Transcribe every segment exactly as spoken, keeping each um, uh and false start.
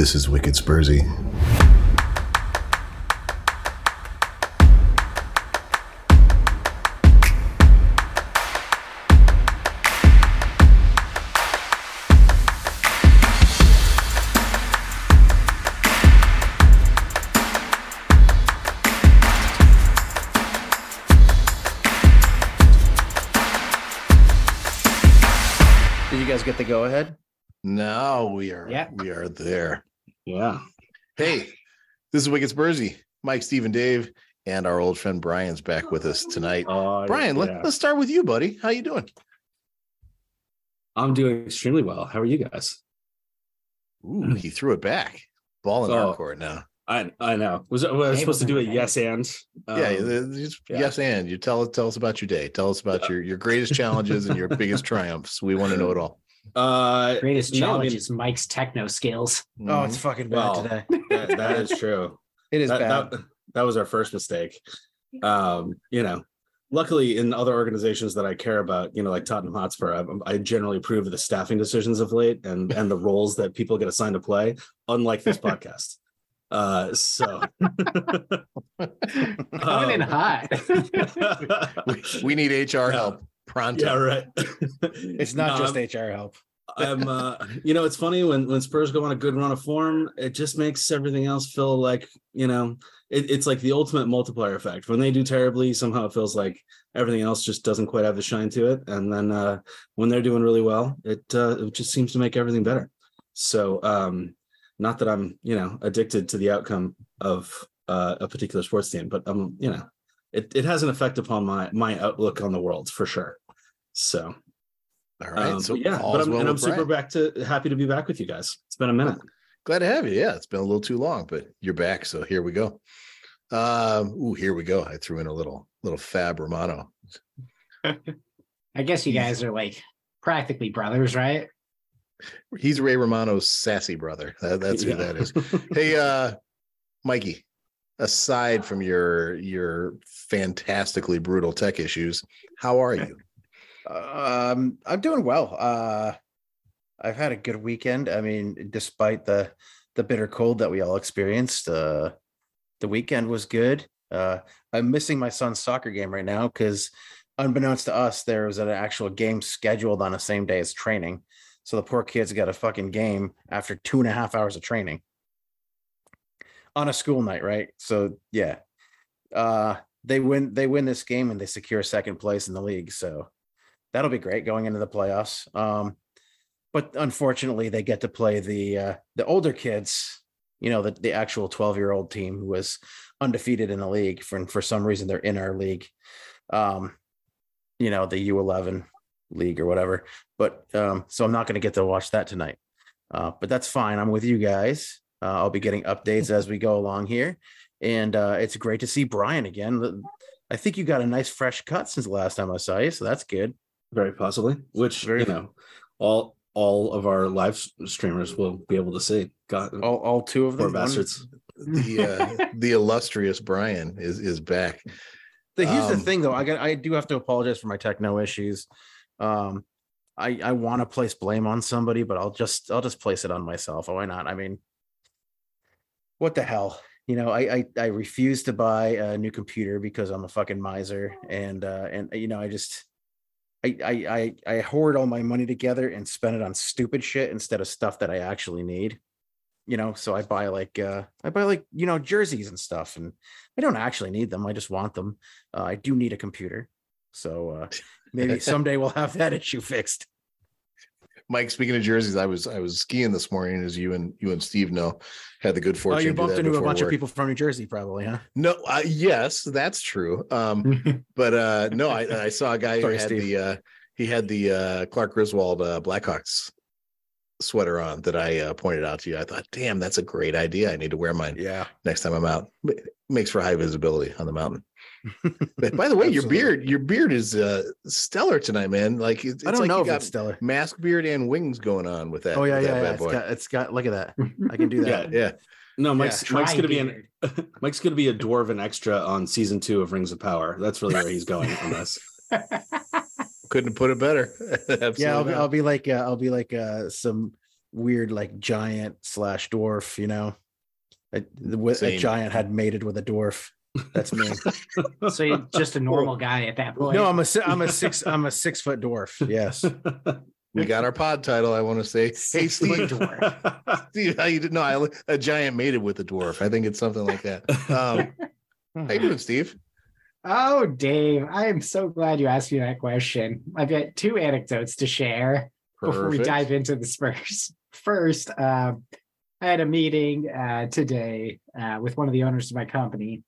This is Wicked Spursy. Did you guys get the go ahead? No, we are yeah. we are there. Yeah. Hey, this is Wicked Spursy. Mike, Steve, and Dave, and our old friend Brian's back with us tonight. Uh, Brian, yeah. let, let's start with you, buddy. How you doing? I'm doing extremely well. How are you guys? Ooh, he threw it back. Ball in so, our court now. I I know. Was, was I supposed to do a yes and? Um, yeah, just, yeah, yes and. You tell tell us about your day. Tell us about yeah. your your greatest challenges and your biggest triumphs. We want to know it all. Uh greatest challenge is Mike's techno skills. Oh, it's fucking bad well, today. that, that is true. It is that, bad. That, that was our first mistake. Um, you know, luckily in other organizations that I care about, you know, like Tottenham Hotspur, I, I generally approve of the staffing decisions of late and and the roles that people get assigned to play, unlike this podcast. Uh, so coming in hot. we, we need H R help. Pronto. Yeah, right. It's not no, just I'm, H R help. I'm, uh, you know, it's funny when, when Spurs go on a good run of form, it just makes everything else feel like, you know, it, it's like the ultimate multiplier effect. When they do terribly, somehow it feels like everything else just doesn't quite have the shine to it. And then uh, when they're doing really well, it uh, it just seems to make everything better. So um, not that I'm, you know, addicted to the outcome of uh, a particular sports team, but I'm, you know, it, it has an effect upon my my outlook on the world for sure. So, all right. Um, so yeah, but I'm, well and I'm super Brian. back to happy to be back with you guys. It's been a minute. Glad to have you. Yeah, it's been a little too long, but you're back. So here we go. Um, ooh, here we go. I threw in a little little Fab Romano. I guess you guys are like practically brothers, right? He's Ray Romano's sassy brother. That, that's yeah. who that is. Hey, uh, Mikey. Aside from your your fantastically brutal tech issues, how are you? Um, I'm doing well. Uh, I've had a good weekend. I mean, despite the the bitter cold that we all experienced, uh, the weekend was good. Uh, I'm missing my son's soccer game right now because, unbeknownst to us, there was an actual game scheduled on the same day as training. So the poor kid's got a fucking game after two and a half hours of training on a school night, right? So yeah, uh, they win. They win this game and they secure second place in the league. So that'll be great going into the playoffs. Um, but unfortunately, they get to play the uh, the older kids. You know, the the actual twelve year old team who was undefeated in the league. For and for some reason, they're in our league. Um, you know, the U eleven league or whatever. But um, so I'm not going to get to watch that tonight. Uh, but that's fine. I'm with you guys. Uh, I'll be getting updates as we go along here. And uh, it's great to see Brian again. I think you got a nice fresh cut since the last time I saw you. So that's good. Very possibly, which, Very you know, good. all all of our live streamers will be able to see. God, all, all two of them. Bastards. The, uh, the illustrious Brian is is back. The, here's um, the thing, though. I got I do have to apologize for my techno issues. Um, I, I want to place blame on somebody, but I'll just I'll just place it on myself. Why not? I mean, what the hell? You know, I, I I refuse to buy a new computer because I'm a fucking miser, and uh, and you know, I just I I I I hoard all my money together and spend it on stupid shit instead of stuff that I actually need. You know, so I buy like uh, I buy like you know jerseys and stuff, and I don't actually need them. I just want them. Uh, I do need a computer, so uh, maybe someday we'll have that issue fixed. Mike, speaking of jerseys, I was I was skiing this morning, as you and you and Steve know, had the good fortune. Oh, you bumped into a bunch work. of people from New Jersey, probably, huh? No, uh, yes, that's true. Um, but uh, no, I, I saw a guy Sorry, who had Steve. the uh, he had the uh, Clark Griswold uh, Blackhawks sweater on that I uh, pointed out to you. I thought, damn, that's a great idea. I need to wear mine. Yeah, next time I'm out, it makes for high visibility on the mountain. But by the way, Absolutely. your beard, your beard is uh, stellar tonight, man. Like it's, I don't like know you if got it's stellar. Mask, beard, and wings going on with that. Oh yeah, yeah, yeah. Bad boy. It's, got, it's got. Look at that. I can do that. yeah, yeah. No, Mike's yeah, Mike's gonna beard. be an Mike's gonna be a dwarven extra on season two of Rings of Power. That's really where he's going on this. Couldn't put it better. yeah, I'll be, I'll be like uh, I'll be like uh, some weird, like giant slash dwarf, you know, a, a giant had mated with a dwarf. That's me. So you're just a normal guy at that point. No, I'm a, I'm a six, I'm a six foot dwarf. Yes. We got our pod title. I want to say, hey, Steve, Steve, how you did? No, I, a giant mated with a dwarf. I think it's something like that. Um, how you doing, Steve? Oh, Dave, I am so glad you asked me that question. I've got two anecdotes to share. Perfect. Before we dive into the Spurs. First, uh, I had a meeting uh, today uh, with one of the owners of my company.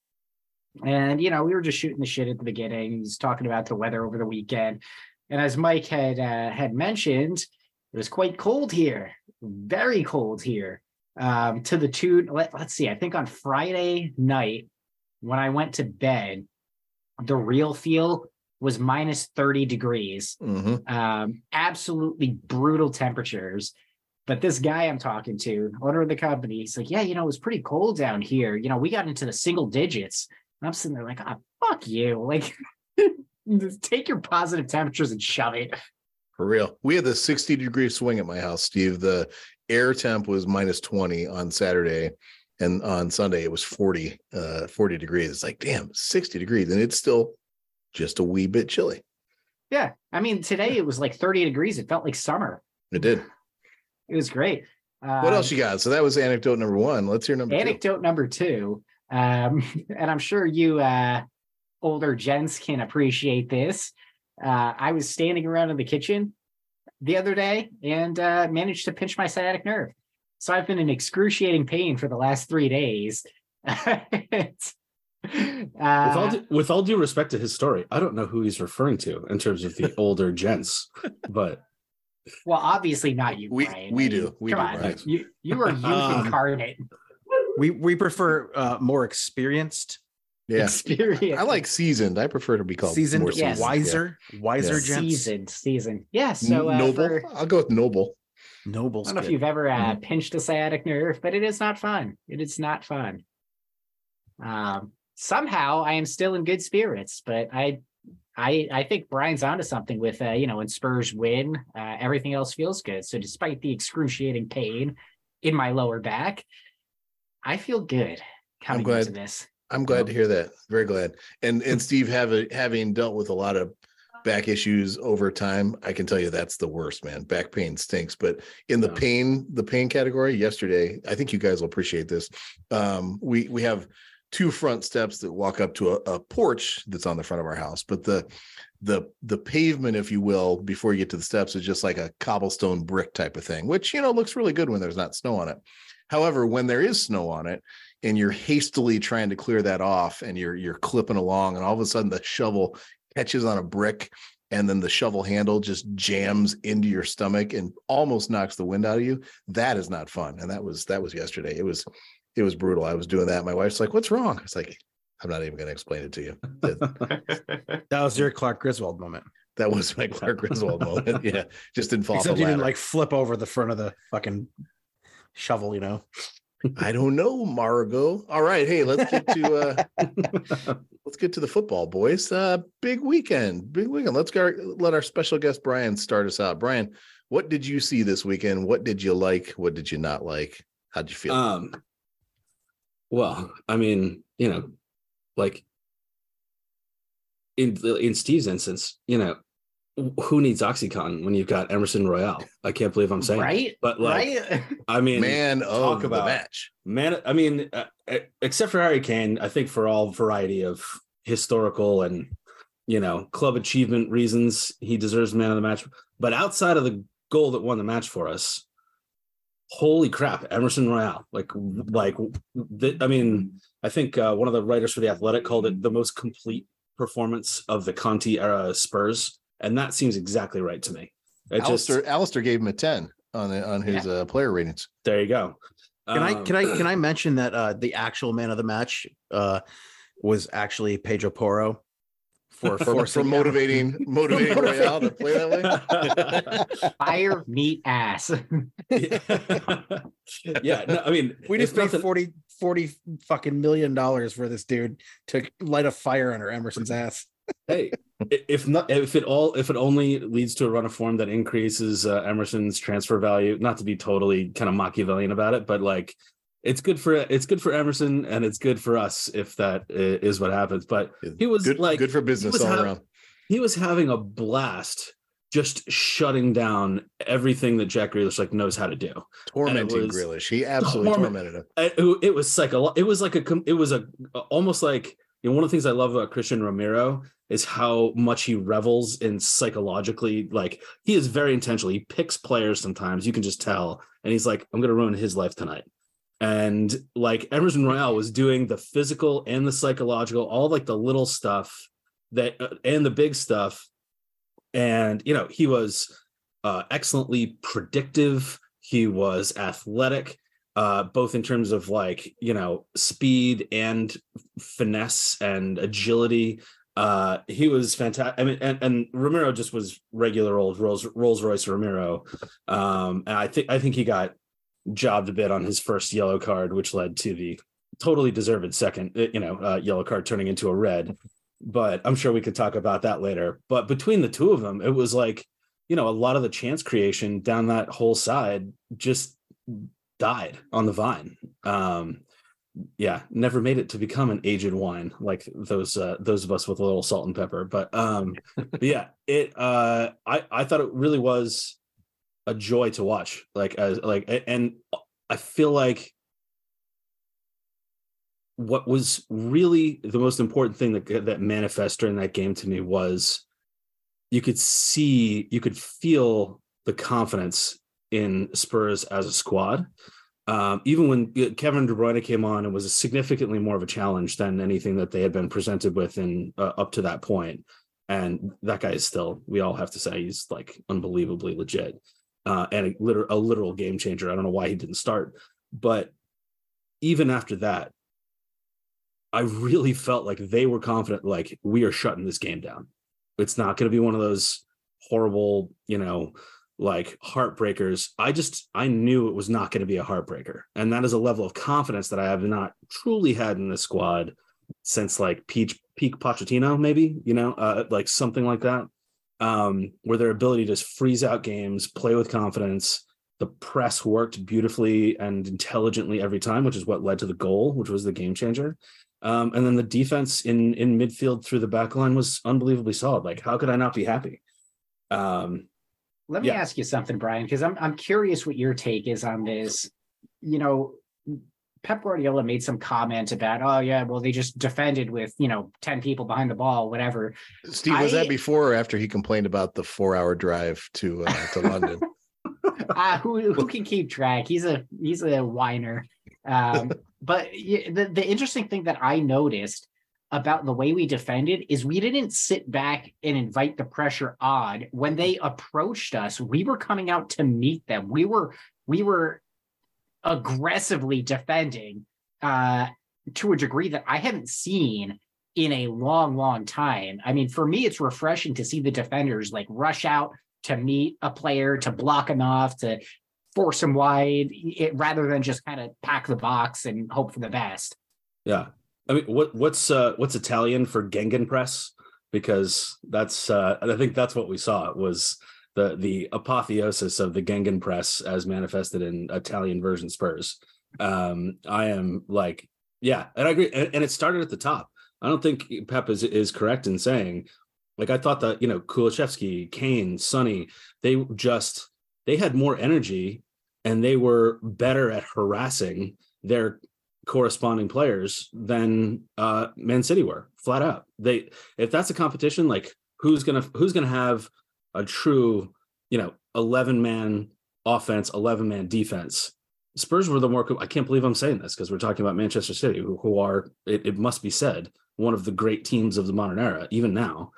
And, you know, we were just shooting the shit at the beginning. He was talking about the weather over the weekend. And as Mike had uh, had mentioned, it was quite cold here, very cold here. Um, to the tune, let, let's see, I think on Friday night when I went to bed, the real feel was minus thirty degrees. Mm-hmm. Um, absolutely brutal temperatures. But this guy I'm talking to, owner of the company, he's like, yeah, you know, it was pretty cold down here. You know, we got into the single digits. And I'm sitting there like, oh, fuck you. Like, take your positive temperatures and shove it. For real. We had the sixty degree swing at my house, Steve. The air temp was minus twenty on Saturday. And on Sunday, it was forty, uh, forty degrees. It's like, damn, sixty degrees. And it's still just a wee bit chilly. Yeah. I mean, today it was like thirty degrees. It felt like summer. It did. It was great. What um, else you got? So that was anecdote number one. Let's hear number anecdote two. number two. Um, and I'm sure you uh, older gents can appreciate this. Uh, I was standing around in the kitchen the other day and uh, managed to pinch my sciatic nerve. So I've been in excruciating pain for the last three days. uh, with, all due, with all due respect to his story, I don't know who he's referring to in terms of the older gents, but... Well, obviously not you, Brian. We, we do. We Come do, on. Right. You, you are youth um, incarnate. We we prefer uh, more experienced. Yeah. Experience. I like seasoned. I prefer to be called seasoned. More yes. Wiser. Yeah. Wiser yes. Gents. Seasoned. Seasoned. Yeah. So uh, noble. For, I'll go with noble. Noble's I don't know good. If you've ever uh, mm-hmm. pinched a sciatic nerve, but it is not fun. It is not fun. Um, somehow I am still in good spirits, but I, I, I think Brian's onto something with, uh, you know, when Spurs win, uh, everything else feels good. So despite the excruciating pain in my lower back, I feel good coming into this. I'm glad to hear that. Very glad. And and Steve, have a, having dealt with a lot of back issues over time, I can tell you that's the worst, man. Back pain stinks. But in the yeah. pain, the pain category yesterday, I think you guys will appreciate this. Um, we, we have two front steps that walk up to a, a porch that's on the front of our house. But the, the, the pavement, if you will, before you get to the steps is just like a cobblestone brick type of thing, which, you know, looks really good when there's not snow on it. However, when there is snow on it, and you're hastily trying to clear that off and you're, you're clipping along and all of a sudden the shovel catches on a brick and then the shovel handle just jams into your stomach and almost knocks the wind out of you. That is not fun. And that was, that was yesterday. It was, it was brutal. I was doing that. My wife's like, what's wrong? It's like, I'm not even going to explain it to you. That was your Clark Griswold moment. That was my Clark Griswold moment. Yeah. Just didn't fall off the ladder. Except you didn't like flip over the front of the fucking shovel, you know? I don't know, Margo. All right. Hey, let's get to, uh, let's get to the football, boys. Uh, big weekend, big weekend. Let's go. Let our special guest, Brian, start us out. Brian, what did you see this weekend? What did you like? What did you not like? How'd you feel? Um, well, I mean, you know, like in, in Steve's instance, you know, who needs OxyContin when you've got Emerson Royale? I can't believe I'm saying right, it. But like, right? I mean, man, talk of about the match, man. I mean, uh, except for Harry Kane, I think for all variety of historical and, you know, club achievement reasons, he deserves man of the match. But outside of the goal that won the match for us, holy crap, Emerson Royale! Like, like, th- I mean, I think uh, one of the writers for The Athletic called it the most complete performance of the Conte era Spurs. And that seems exactly right to me. Alistair, just, Alistair gave him a ten on the, on his yeah. uh, player ratings. There you go. Can um, I can I can I mention that uh, the actual man of the match uh, was actually Pedro Porro for for, for motivating motivating Royale to play that way. Fire meat ass. yeah. yeah no, I mean, we just paid forty forty fucking million dollars for this dude to light a fire under Emerson's ass. Hey, if not, if it all, if it only leads to a run of form that increases uh, Emerson's transfer value, not to be totally kind of Machiavellian about it, but like it's good for it's good for Emerson and it's good for us if that is what happens. But he was good, like good for business all having, around. He was having a blast just shutting down everything that Jack Grealish like knows how to do. Tormenting was, Grealish, he absolutely tormented him. It, it was like a, it was like a, it was a almost like. You know, one of the things I love about Cristian Romero is how much he revels in psychologically, like he is very intentional. He picks players sometimes, you can just tell. And he's like, I'm going to ruin his life tonight. And like Emerson Royale was doing the physical and the psychological, all like the little stuff that, uh, and the big stuff. And, you know, he was uh, excellently predictive. He was athletic. Uh, both in terms of like, you know, speed and finesse and agility. Uh, he was fantastic. I mean, and, and Romero just was regular old Rolls, Rolls Royce Romero. Um, and I think I think he got jobbed a bit on his first yellow card, which led to the totally deserved second, you know, uh, yellow card turning into a red. But I'm sure we could talk about that later. But between the two of them, it was like, you know, a lot of the chance creation down that whole side just died on the vine. Um, yeah, never made it to become an aged wine like those uh, those of us with a little salt and pepper. But, um, but yeah, it uh, I I thought it really was a joy to watch. Like as like, and I feel like what was really the most important thing that that manifested during that game to me was you could see, you could feel the confidence in Spurs as a squad. Um, even when Kevin De Bruyne came on, it was significantly more of a challenge than anything that they had been presented with in uh, up to that point. And that guy is still, we all have to say, he's like unbelievably legit uh, and a, liter- a literal game changer. I don't know why he didn't start, but even after that, I really felt like they were confident, like we are shutting this game down. It's not going to be one of those horrible, you know, like heartbreakers. I just, I knew it was not going to be a heartbreaker. And that is a level of confidence that I have not truly had in this squad since like peak, peak Pochettino, maybe, you know, uh, like something like that, um, where their ability to just freeze out games, play with confidence. The press worked beautifully and intelligently every time, which is what led to the goal, which was the game changer. Um, and then the defense in, in midfield through the back line was unbelievably solid. Like, how could I not be happy? Um, Let me yeah. ask you something, Brian, because I'm I'm curious what your take is on this. You know, Pep Guardiola made some comment about, oh, yeah, well, they just defended with, you know, ten people behind the ball, whatever. Steve, I, was that before or after he complained about the four-hour drive to uh, to London? uh, who who can keep track? He's a he's a whiner. Um, but the, the interesting thing that I noticed about the way we defended is we didn't sit back and invite the pressure on. When they approached us, we were coming out to meet them. We were we were aggressively defending uh, to a degree that I haven't seen in a long, long time. I mean, for me, it's refreshing to see the defenders like rush out to meet a player, to block him off, to force him wide, it, rather than just kind of pack the box and hope for the best. Yeah. I mean, what what's uh, what's Italian for Gegenpress? Because that's uh, and I think that's what we saw was the the apotheosis of the Gegenpress as manifested in Italian version Spurs. Um, I am like, yeah, and I agree. And, and it started at the top. I don't think Pep is is correct in saying, like, I thought that, you know, Kulishevsky, Kane, Sonny, they just they had more energy and they were better at harassing their corresponding players than uh Man City were, flat out. They, if that's a competition, like who's gonna who's gonna have a true, you know, eleven man offense, eleven man defense? Spurs were the more, I can't believe I'm saying this because we're talking about Manchester City, who, who are, it, it must be said, one of the great teams of the modern era, even now.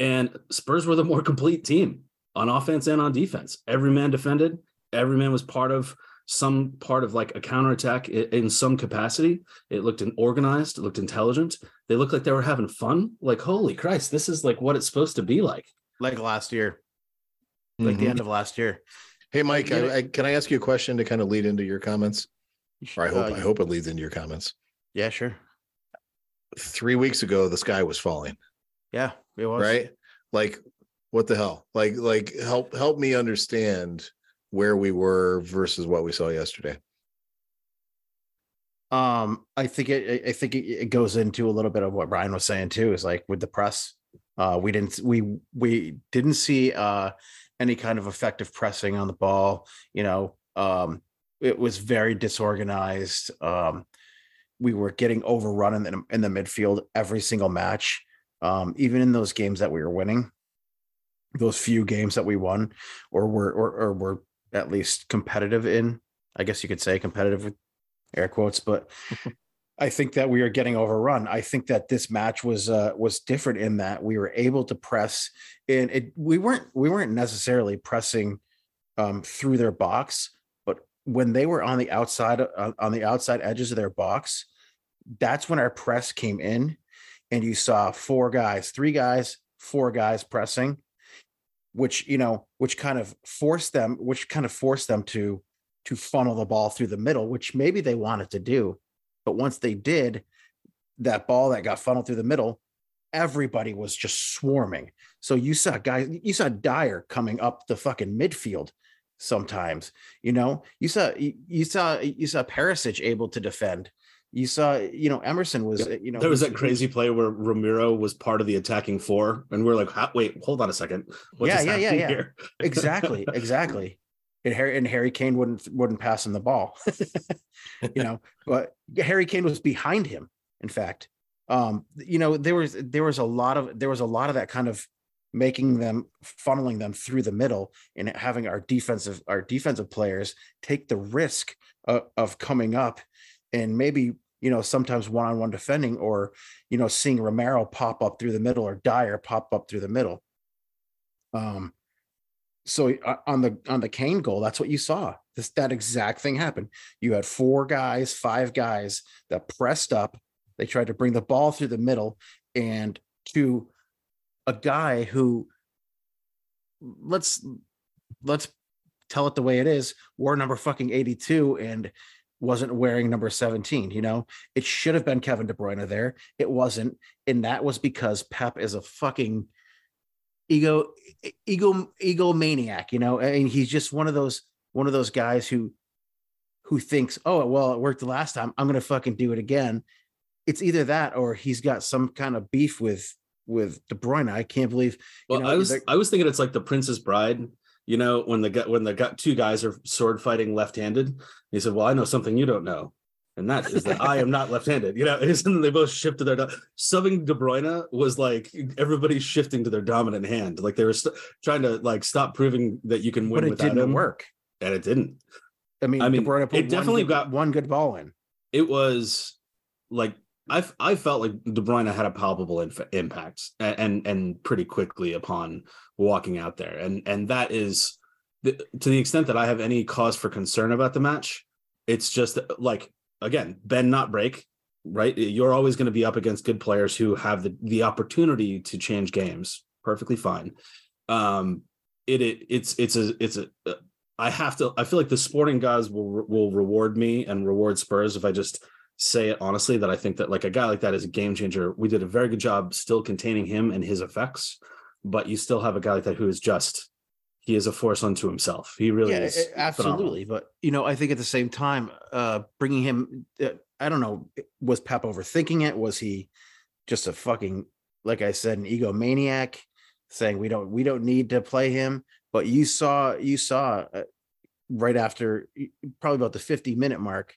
And Spurs were the more complete team on offense and on defense. Every man defended, every man was part of some part of like a counterattack in some capacity. It looked organized, it looked intelligent. They looked like they were having fun. Like, holy Christ, this is like what it's supposed to be like. Like last year, like mm-hmm. the end of last year. Hey, Mike, yeah. I, I, can I ask you a question to kind of lead into your comments? Or I hope, uh, yeah. I hope it leads into your comments. Yeah, sure. Three weeks ago, the sky was falling. Yeah, it was. Right? Like, what the hell? Like, like help help me understand where we were versus what we saw yesterday. Um, I think it. I think it goes into a little bit of what Brian was saying too. Is like with the press, uh, we didn't we we didn't see uh, any kind of effective pressing on the ball. You know, um, it was very disorganized. Um, we were getting overrun in the, in the midfield every single match, um, even in those games that we were winning. Those few games that we won, or were or, or were at least competitive in. I guess you could say competitive with. Air quotes, but I think that we are getting overrun. I think that this match was uh, was different in that we were able to press, and it we weren't we weren't necessarily pressing um, through their box, but when they were on the outside uh, on the outside edges of their box, that's when our press came in, and you saw four guys, three guys, four guys pressing, which you know, which kind of forced them, which kind of forced them to. to funnel the ball through the middle, which maybe they wanted to do. But once they did, that ball that got funneled through the middle, everybody was just swarming. So you saw guys, you saw Dyer coming up the fucking midfield sometimes, you know, you saw, you saw, you saw Perisic able to defend. You saw, you know, Emerson was, you know, there was that crazy play where Romero was part of the attacking four. And we're like, wait, hold on a second. What's yeah, yeah, yeah, yeah. Exactly. Exactly. And Harry, and Harry Kane wouldn't wouldn't pass him the ball, you know. But Harry Kane was behind him. In fact, um, you know, there was there was a lot of there was a lot of that kind of making them funneling them through the middle and having our defensive our defensive players take the risk of, of coming up and maybe you know sometimes one on one defending or you know seeing Romero pop up through the middle or Dyer pop up through the middle. Um. So on the on the Kane goal, that's what you saw. This, that exact thing happened. You had four guys, five guys that pressed up. They tried to bring the ball through the middle and to a guy who, let's let's tell it the way it is, wore number fucking eighty-two and wasn't wearing number seventeen. You know, it should have been Kevin De Bruyne there. It wasn't, and that was because Pep is a fucking ego ego ego maniac, you know, and he's just one of those one of those guys who who thinks, oh well, it worked the last time, I'm gonna fucking do it again. It's either that or he's got some kind of beef with with De Bruyne. I can't believe well you know, I was I was thinking it's like the Princess Bride, you know, when the when the two guys are sword fighting left-handed and he said, well, I know something you don't know, and that is that I am not left-handed, you know. And then they both shift to their do- subbing De Bruyne was like everybody shifting to their dominant hand, like they were st- trying to like stop proving that you can win. But it without didn't him. work, and it didn't. I mean, I mean, De Bruyne put it definitely good, got one good ball in. It was like I I felt like De Bruyne had a palpable inf- impact, and, and and pretty quickly upon walking out there, and and that is the, to the extent that I have any cause for concern about the match. It's just like. Again, bend not break, right? You're always going to be up against good players who have the, the opportunity to change games. Perfectly fine. Um, it, it it's it's a it's a. I have to. I feel like the sporting guys will will reward me and reward Spurs if I just say it honestly. That I think that like a guy like that is a game changer. We did a very good job still containing him and his effects, but you still have a guy like that who is just. He is a force unto himself. He really yeah, is. Absolutely. Phenomenal. But, you know, I think at the same time, uh, bringing him, uh, I don't know, was Pep overthinking it? Was he just a fucking, like I said, an egomaniac saying we don't, we don't need to play him. But you saw, you saw uh, right after probably about the fifty minute mark,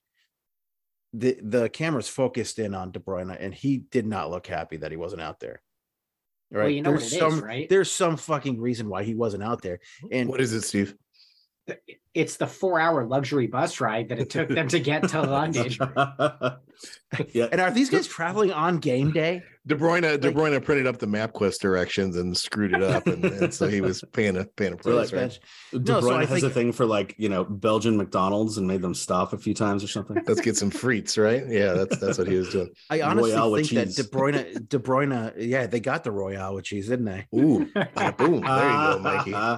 the, the cameras focused in on De Bruyne and he did not look happy that he wasn't out there. Right. Well, you know there's what it some, is, right? There's some fucking reason why he wasn't out there. And what is it, Steve? It's the four-hour luxury bus ride that it took them to get to London. Yeah. And are these guys traveling on game day? De Bruyne, like, De Bruyne printed up the MapQuest directions and screwed it up, and, and so he was paying a paying a price. Like, right? De Bruyne no, so has think, a thing for like you know Belgian McDonald's and made them stop a few times or something. Let's get some frites, right? Yeah, that's that's what he was doing. I honestly Royale think that De Bruyne, De Bruyne, yeah, they got the Royale with cheese, didn't they? Ooh, bada boom! There you go, Mikey. Uh,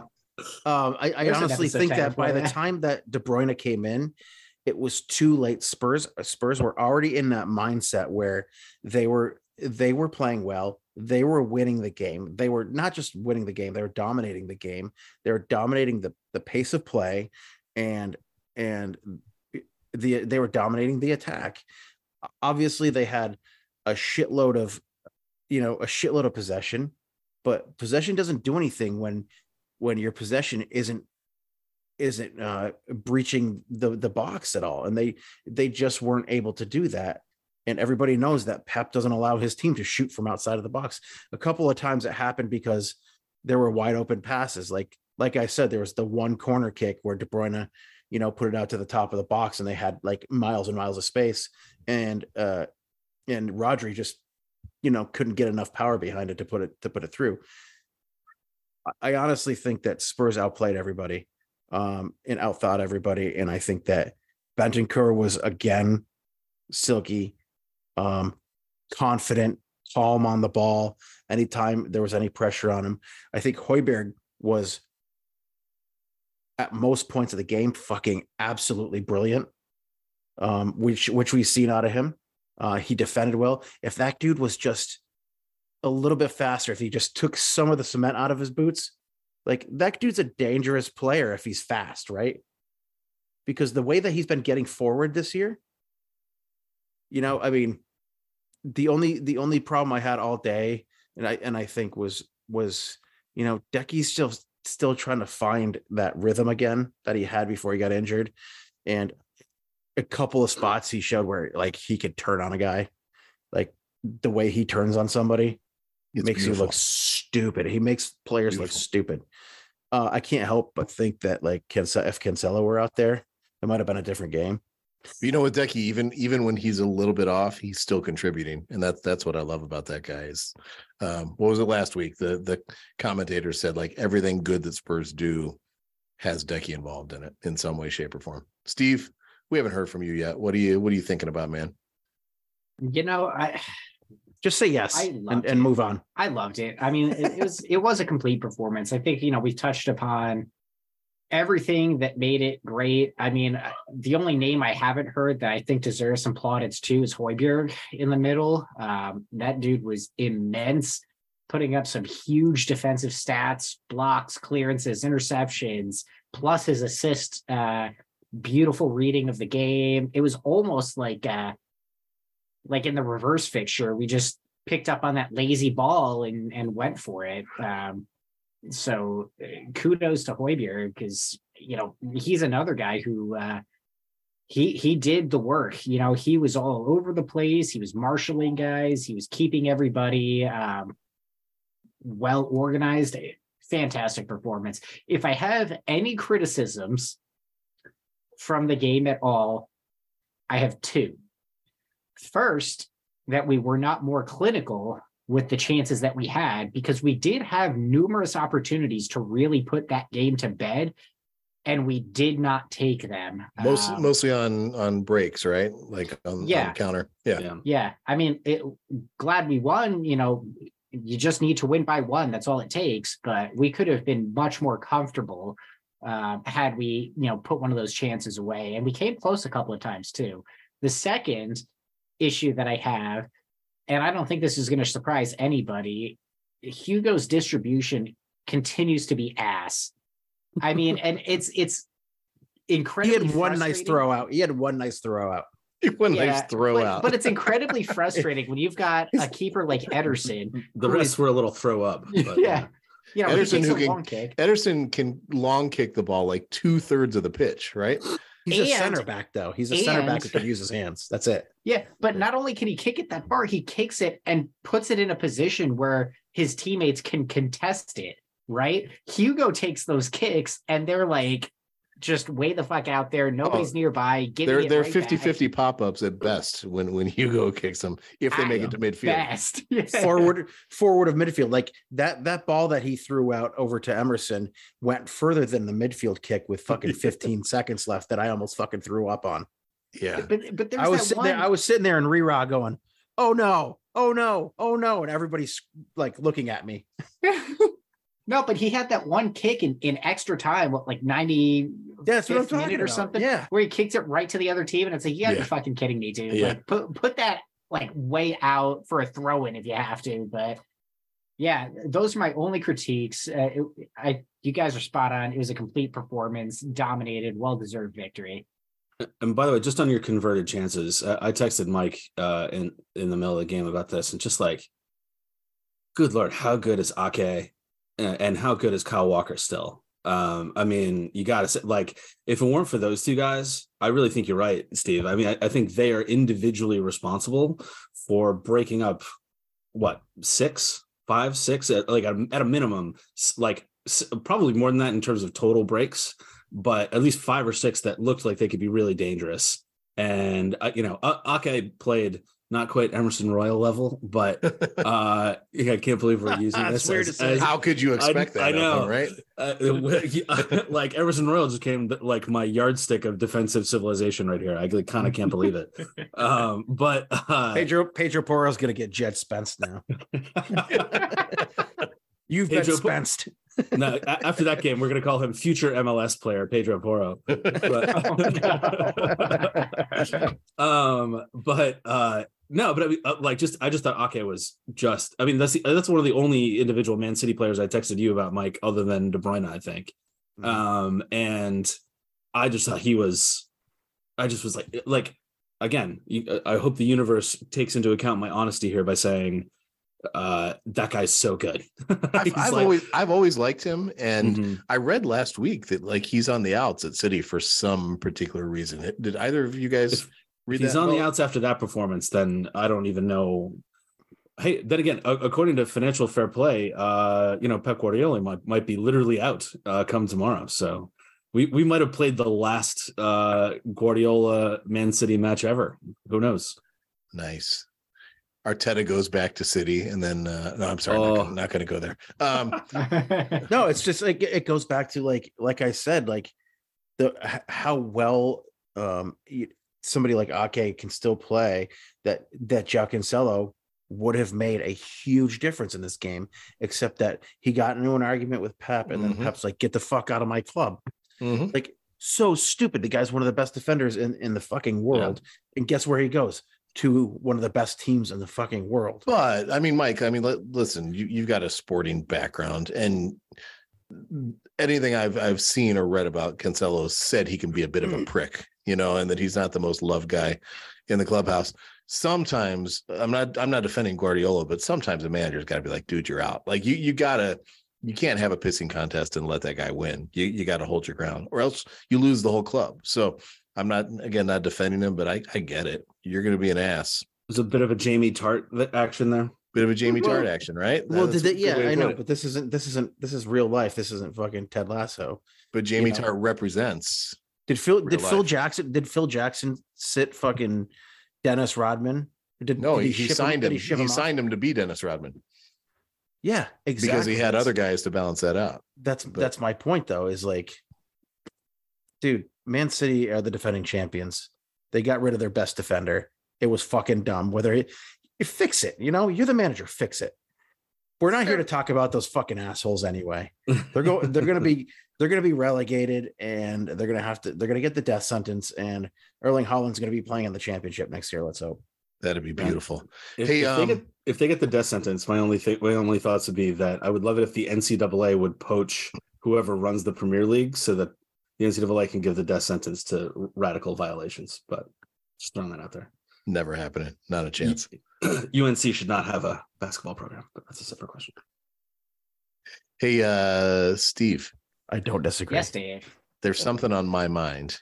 Um, I, I honestly think that by the time that De Bruyne came in, it was too late. Spurs Spurs were already in that mindset where they were they were playing well. They were winning the game. They were not just winning the game. They were dominating the game. They were dominating the, the pace of play, and and the they were dominating the attack. Obviously, they had a shitload of, you know, a shitload of possession, but possession doesn't do anything when when your possession isn't isn't uh, breaching the the box at all. And they they just weren't able to do that. And everybody knows that Pep doesn't allow his team to shoot from outside of the box. A couple of times it happened because there were wide open passes. Like, like I said, there was the one corner kick where De Bruyne, you know, put it out to the top of the box, and they had like miles and miles of space. And, uh, and Rodri just, you know, couldn't get enough power behind it to put it, to put it through. I honestly think that Spurs outplayed everybody um, and outthought everybody. And I think that Bentancur was again silky. Um, confident, calm on the ball. Anytime there was any pressure on him, I think Højbjerg was at most points of the game fucking absolutely brilliant, um, which which we've seen out of him. Uh, he defended well. If that dude was just a little bit faster, if he just took some of the cement out of his boots, like that dude's a dangerous player if he's fast, right? Because the way that he's been getting forward this year, you know, I mean. The only the only problem I had all day, and I and I think was was you know Decky's still still trying to find that rhythm again that he had before he got injured, and a couple of spots he showed where like he could turn on a guy, like the way he turns on somebody, it makes beautiful. You look stupid. He makes players beautiful. Look stupid. Uh, I can't help but think that like if Cancelo were out there, it might have been a different game. You know, with Decky, even even when he's a little bit off, he's still contributing, and that's that's what I love about that guy. Is um, what was it last week? The the commentator said like everything good that Spurs do has Decky involved in it in some way, shape, or form. Steve, we haven't heard from you yet. What are you what are you thinking about, man? You know, I just say yes and, and move on. I loved it. I mean, it, it was it was a complete performance. I think you know we touched upon everything that made it great. I mean, the only name I haven't heard that I think deserves some plaudits too is Højbjerg in the middle. Um, that dude was immense, putting up some huge defensive stats, blocks, clearances, interceptions, plus his assist, uh, beautiful reading of the game. It was almost like, uh, like in the reverse fixture, we just picked up on that lazy ball and, and went for it. Um, So kudos to Højbjerg, because, you know, he's another guy who uh, he he did the work. You know, he was all over the place. He was marshalling guys. He was keeping everybody um, well organized. Fantastic performance. If I have any criticisms from the game at all, I have two. First, that we were not more clinical with the chances that we had, because we did have numerous opportunities to really put that game to bed, and we did not take them. Most, um, mostly on, on breaks, right? Like on, yeah. on counter. Yeah. yeah. Yeah. I mean, it, glad we won, you know, you just need to win by one. That's all it takes. But we could have been much more comfortable uh, had we, you know, put one of those chances away. And we came close a couple of times too. The second issue that I have, and I don't think this is going to surprise anybody, Hugo's distribution continues to be ass. I mean, and it's it's incredibly. He had one nice throw out. He had one nice throw out. One yeah, nice throw but, out. But it's incredibly frustrating when you've got a keeper like Ederson. The rest is, were a little throw up. But, yeah. You know, Ederson, who can, long kick. Ederson can long kick the ball like two thirds of the pitch, right? He's and, a center back, though. He's a and, center back that can use his hands. That's it. Yeah, but not only can he kick it that far, he kicks it and puts it in a position where his teammates can contest it, right? Hugo takes those kicks, and they're like, just way the fuck out there. Nobody's oh, nearby. Give they're they're right fifty-fifty pop-ups at best when, when Hugo kicks them, if they I make it to midfield. Best. Yeah. Forward forward of midfield. Like that that ball that he threw out over to Emerson went further than the midfield kick with fucking fifteen seconds left that I almost fucking threw up on. Yeah. But but there's I was that sitting one... there, I was sitting there in Rerah going, oh no, oh no, oh no. And everybody's like looking at me. No, but he had that one kick in, in extra time, what, like ninety That's what I'm talking minute or about. Something, yeah. Where he kicked it right to the other team, and it's like, you gotta yeah. be fucking kidding me, dude. Yeah. Like, put put that like way out for a throw-in if you have to. But yeah, those are my only critiques. Uh, it, I, you guys are spot on. It was a complete performance, dominated, well-deserved victory. And by the way, just on your converted chances, I, I texted Mike uh, in, in the middle of the game about this, and just like, good Lord, how good is Ake and how good is Kyle Walker still? Um, I mean, you got to say, like, if it weren't for those two guys, I really think you're right, Steve. I mean, I, I think they are individually responsible for breaking up, what, six, five, six, at, like at, at a minimum, like probably more than that in terms of total breaks, but at least five or six that looked like they could be really dangerous. And, uh, you know, Ake played not quite Emerson Royale level, but uh, I can't believe we're using this. That's weird as, to say. As, How could you expect I, that? I know, though, right? Uh, like Emerson Royale just came like my yardstick of defensive civilization right here. I like, kind of can't believe it. Um, but uh, Pedro Pedro Porro is going to get Jed Spence now. You've Pedro been Spenced. No, after that game, we're going to call him future M L S player Pedro Porro. But, um, but uh, no, but I mean, like, just I just thought Ake was just. I mean, that's the, that's one of the only individual Man City players I texted you about, Mike, other than De Bruyne, I think. Mm-hmm. Um, and I just thought he was. I just was like, like again. I hope the universe takes into account my honesty here by saying. Uh, that guy's so good. I've, I've like, always, I've always liked him, and mm-hmm. I read last week that like he's on the outs at City for some particular reason. Did either of you guys if read? He's that on well? the outs after that performance. Then I don't even know. Hey, then again, according to Financial Fair Play, uh, you know, Pep Guardiola might might be literally out uh, come tomorrow. So we we might have played the last uh, Guardiola Man City match ever. Who knows? Nice. Arteta goes back to City, and then uh, no, I'm sorry, oh. I'm not going to go there. Um, no, it's just like it goes back to like, like I said, like the how well um, somebody like Ake can still play. That that Joao Cancelo would have made a huge difference in this game, except that he got into an argument with Pep, and mm-hmm. then Pep's like, "Get the fuck out of my club!" Mm-hmm. Like so stupid. The guy's one of the best defenders in in the fucking world, yeah. And guess where he goes? To one of the best teams in the fucking world. But I mean, Mike, I mean, l- listen, you, you've got a sporting background, and anything I've I've seen or read about Cancelo said he can be a bit of a prick, you know, and that he's not the most loved guy in the clubhouse. Sometimes I'm not I'm not defending Guardiola, but sometimes a manager's got to be like, dude, you're out. Like you you gotta you can't have a pissing contest and let that guy win. You you got to hold your ground, or else you lose the whole club. So. I'm not, again, not defending him, but I, I get it. You're going to be an ass. There's a bit of a Jamie Tart action there. Bit of a Jamie well, Tart action, right? Well, did they, yeah, I know, it. But this isn't, this isn't, this is real life. This isn't fucking Ted Lasso. But Jamie you know? Tart represents. Did Phil, did life. Phil Jackson, did Phil Jackson sit fucking Dennis Rodman? Did, no, did he, he signed him. him. He, he him signed off? him to be Dennis Rodman. Yeah, exactly. Because he had that's, other guys to balance that out. That's, but, that's my point though, is like, dude, Man City are the defending champions. They got rid of their best defender. It was fucking dumb. Whether it, you fix it, you know, you're the manager, fix it. We're not here to talk about those fucking assholes anyway. They're go, they're going to be, they're going to be relegated, and they're going to have to, they're going to get the death sentence. And Erling Haaland's going to be playing in the championship next year. Let's hope. That'd be beautiful. Yeah. If, hey, if, um, they get, if they get the death sentence, my only th- my only thoughts would be that I would love it if the N C double A would poach whoever runs the Premier League so that the N C double A can give the death sentence to radical violations, but just throwing that out there. Never happening. Not a chance. U N C should not have a basketball program, but that's a separate question. Hey, uh, Steve. I don't disagree. Yes, Dave. There's something on my mind,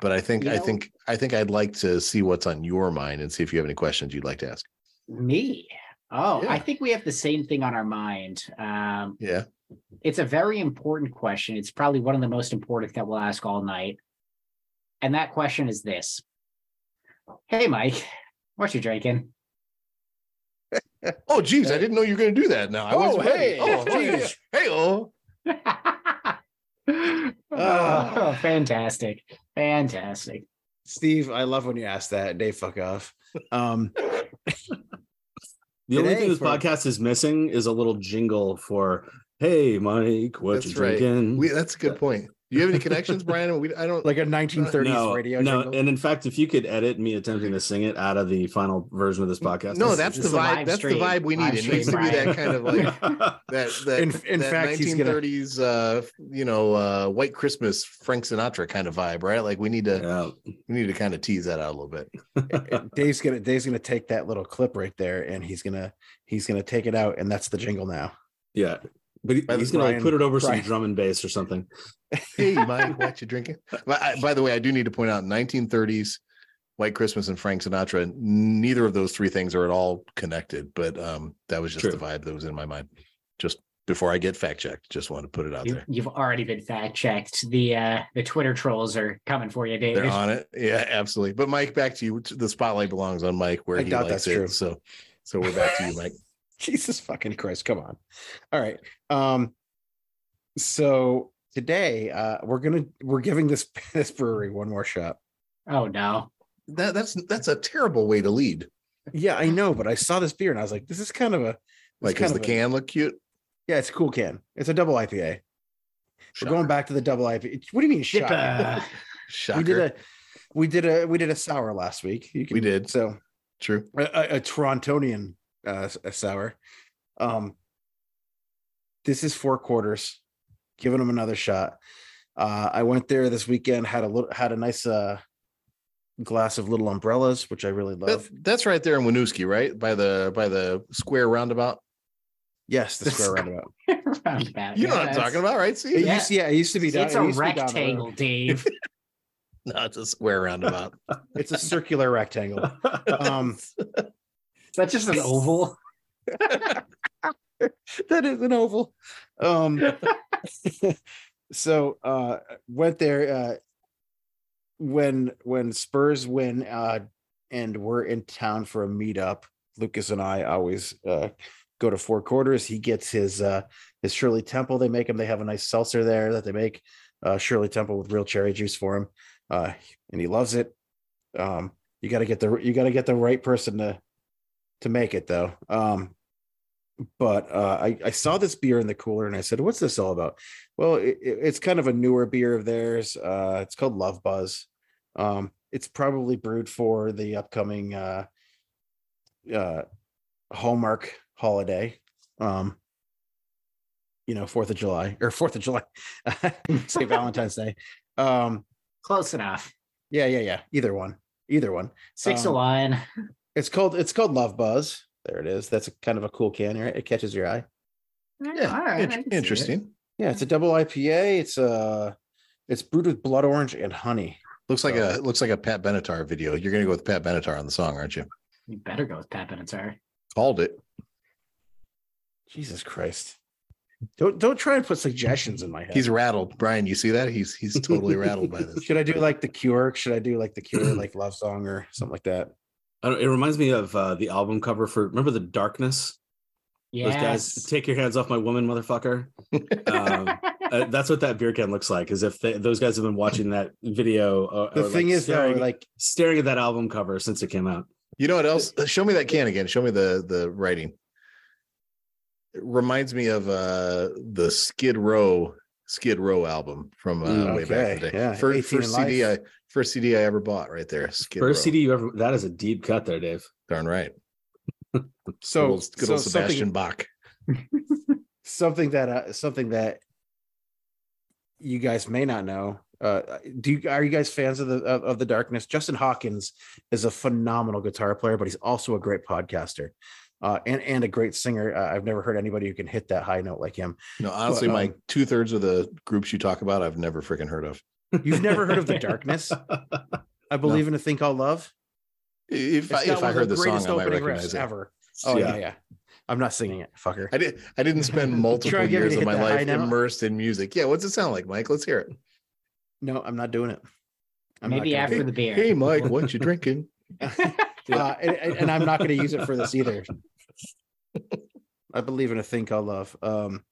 but I think, you know, I think, I think I'd like to see what's on your mind and see if you have any questions you'd like to ask. Me? Oh, yeah. I think we have the same thing on our mind. Um, yeah. It's a very important question. It's probably one of the most important that we'll ask all night. And that question is this. Hey, Mike, what you drinking? Oh, geez, I didn't know you were going to do that now. I oh, was hey, oh, geez. Hey-oh. oh, fantastic. Fantastic. Steve, I love when you ask that. Dave, fuck off. Um, the only thing this for... podcast is missing is a little jingle for... Hey, Mike, what that's you right. drinking? We, that's a good point. Do you have any connections, Brian? We I don't like a nineteen thirties no, radio. No, jingle? And in fact, if you could edit me attempting to sing it out of the final version of this podcast, no, that's the vibe. That's stream. the vibe we need. Live it needs stream, to be Brian. that kind of like that. that in in that fact, nineteen thirties, gonna... uh, you know, uh, White Christmas, Frank Sinatra kind of vibe, right? Like we need to, yeah. we need to kind of tease that out a little bit. Dave's gonna Dave's gonna take that little clip right there, and he's gonna he's gonna take it out, and that's the jingle now. Yeah. But he's going to like put it over Brian. some drum and bass or something. Hey, Mike, what you drinking? By, by the way, I do need to point out nineteen thirties, White Christmas, and Frank Sinatra. Neither of those three things are at all connected, but um, that was just True. the vibe that was in my mind. Just before I get fact checked, just want to put it out you, there. You've already been fact checked. The uh, the Twitter trolls are coming for you, David. They're on it. Yeah, absolutely. But Mike, back to you. The spotlight belongs on Mike where I he likes that's it. True. So, so we're back to you, Mike. Jesus fucking Christ. Come on. All right. Um, so today uh, we're going to, we're giving this, this brewery one more shot. Oh no, that that's, that's a terrible way to lead. Yeah, I know, but I saw this beer and I was like, this is kind of a, like, does the a, can look cute? Yeah. It's a cool can. It's a double I P A. Shocker. We're going back to the double I P A. What do you mean? Shocker. Shocker. We did a, we did a, we did a sour last week. You can, we did. So true. A, a, a Torontonian. Uh, a sour. Um, this is Four Quarters. Giving them another shot. Uh, I went there this weekend. Had a little, had a nice uh, glass of Little Umbrellas, which I really love. That, that's right there in Winooski, right by the by the square roundabout. Yes, the, the square, square roundabout. roundabout. You know yeah, what I'm talking about, right? See, yeah. It used, yeah, it used to be. Down, it's it a rectangle, Dave. No, it's a square roundabout. It's a circular rectangle. Um, Is that just an oval? That is an oval. Um, so uh, went there uh, when when Spurs win uh, and we're in town for a meetup. Lucas and I always uh, go to Four Quarters. He gets his uh, his Shirley Temple. They make him. They have a nice seltzer there that they make uh, Shirley Temple with real cherry juice for him, uh, and he loves it. Um, you got to get the you got to get the right person to. to make it though. Um, but uh, I, I saw this beer in the cooler and I said, what's this all about? Well, it, it's kind of a newer beer of theirs. Uh, it's called Love Buzz. Um, it's probably brewed for the upcoming uh, uh, Hallmark holiday. Um, you know, fourth of July or fourth of July, say Valentine's Day. Um, Close enough. Yeah, yeah, yeah. Either one, either one. Six um, of wine. It's called it's called Love Buzz. There it is. That's a kind of a cool can, right? It catches your eye. Yeah, all right. Int- interesting. It. Yeah, it's a double I P A. It's uh it's brewed with blood orange and honey. Looks so, like a looks like a Pat Benatar video. You're gonna go with Pat Benatar on the song, aren't you? You better go with Pat Benatar. Called it. Jesus Christ. Don't don't try and put suggestions in my head. He's rattled, Brian. You see that? He's he's totally rattled by this. Should I do like the Cure? Should I do like the Cure, like Love Song or something like that? It reminds me of uh, the album cover for, remember The Darkness? Yeah. Those guys, take your hands off my woman, motherfucker. um, uh, that's what that beer can looks like, is if they, those guys have been watching that video. Or, the or thing like is, staring, though, like staring at that album cover since it came out. You know what else? Show me that can again. Show me the, the writing. It reminds me of uh, the Skid Row Skid Row album from uh, mm, way okay. back in the day. Yeah. First, first C D life. I first C D I ever bought right there. Skid first Row. C D you ever that is a deep cut there, Dave. Darn right. So good old, good so old Sebastian something, Bach. Something that uh, something that you guys may not know. Uh, do you, are you guys fans of the of, of the Darkness? Justin Hawkins is a phenomenal guitar player, but he's also a great podcaster. Uh, and and a great singer. Uh, I've never heard anybody who can hit that high note like him. No, honestly, but, um, Mike, two thirds of the groups you talk about, I've never freaking heard of. You've never heard of The Darkness? I believe no. in a thing called love. If I, if I heard the, the song, I might recognize it. Ever. Oh yeah. yeah, yeah. I'm not singing it, fucker. I did. I didn't spend multiple years of my life immersed in music. Yeah, what's it sound like, Mike? Let's hear it. No, I'm not doing it. I'm Maybe after it. the beer. Hey, Mike, what you drinking? Uh, and, and I'm not going to use it for this either. I believe in a thing called love. Um,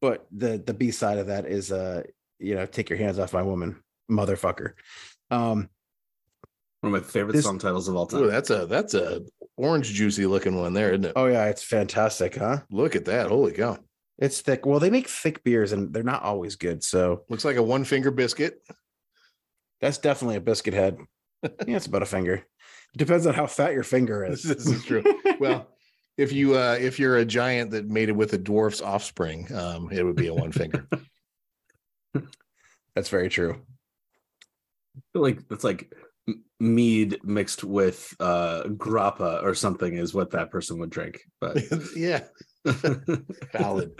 but the the B side of that is, uh, you know, take your hands off my woman, motherfucker. Um, one of my favorite this, song titles of all time. Ooh, that's a that's a orange juicy looking one there, isn't it? Oh yeah, it's fantastic, huh? Look at that! Holy cow! It's thick. Well, they make thick beers and they're not always good. So looks like a one finger biscuit. That's definitely a biscuit head. Yeah, it's about a finger. It depends on how fat your finger is. This is true. Well, if you uh, if you're a giant that mated with a dwarf's offspring, um, it would be a one finger. That's very true. I feel like that's like mead mixed with uh, grappa or something is what that person would drink. But yeah, valid.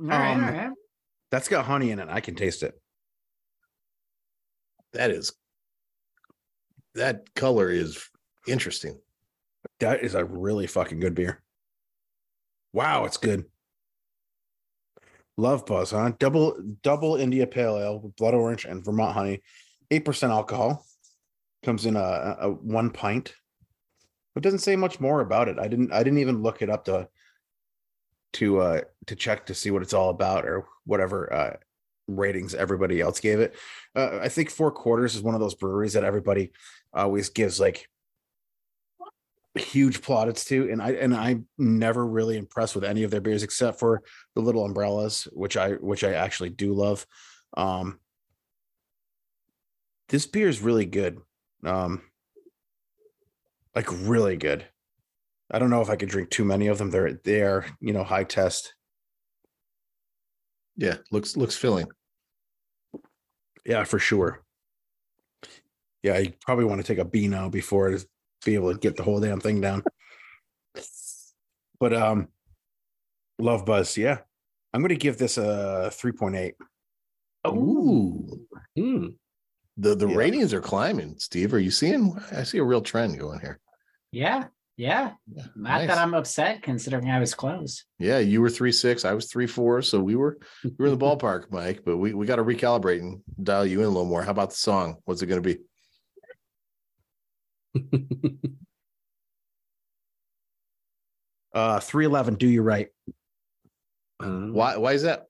All right, um, all right. That's got honey in it. I can taste it. That is. That color is interesting. That is a really fucking good beer. Wow, it's good. Love Buzz, huh? Double double India Pale Ale with blood orange and Vermont honey. eight percent alcohol. Comes in a, a one pint. It doesn't say much more about it. I didn't I didn't even look it up to to uh, to check to see what it's all about or whatever. Uh, ratings everybody else gave it. Uh, I think Four Quarters is one of those breweries that everybody always gives like huge plaudits to, and I and I'm never really impressed with any of their beers except for the Little Umbrellas, which I which I actually do love. Um, this beer is really good, um, like really good. I don't know if I could drink too many of them. They're they are you know high test. Yeah, looks looks filling. Yeah, for sure. Yeah, you probably want to take a Beano before to be able to get the whole damn thing down. But um, Love Buzz, yeah. I'm going to give this a three point eight. Ooh. Mm. The the yeah. ratings are climbing, Steve. Are you seeing? I see a real trend going here. Yeah. Yeah, yeah, not nice. That I'm upset considering I was close. Yeah, you were three six, I was three four, so we were we were in the ballpark, Mike. But we, we got to recalibrate and dial you in a little more. How about the song? What's it going to be? uh, three eleven. Do you right? Um, why? Why is that?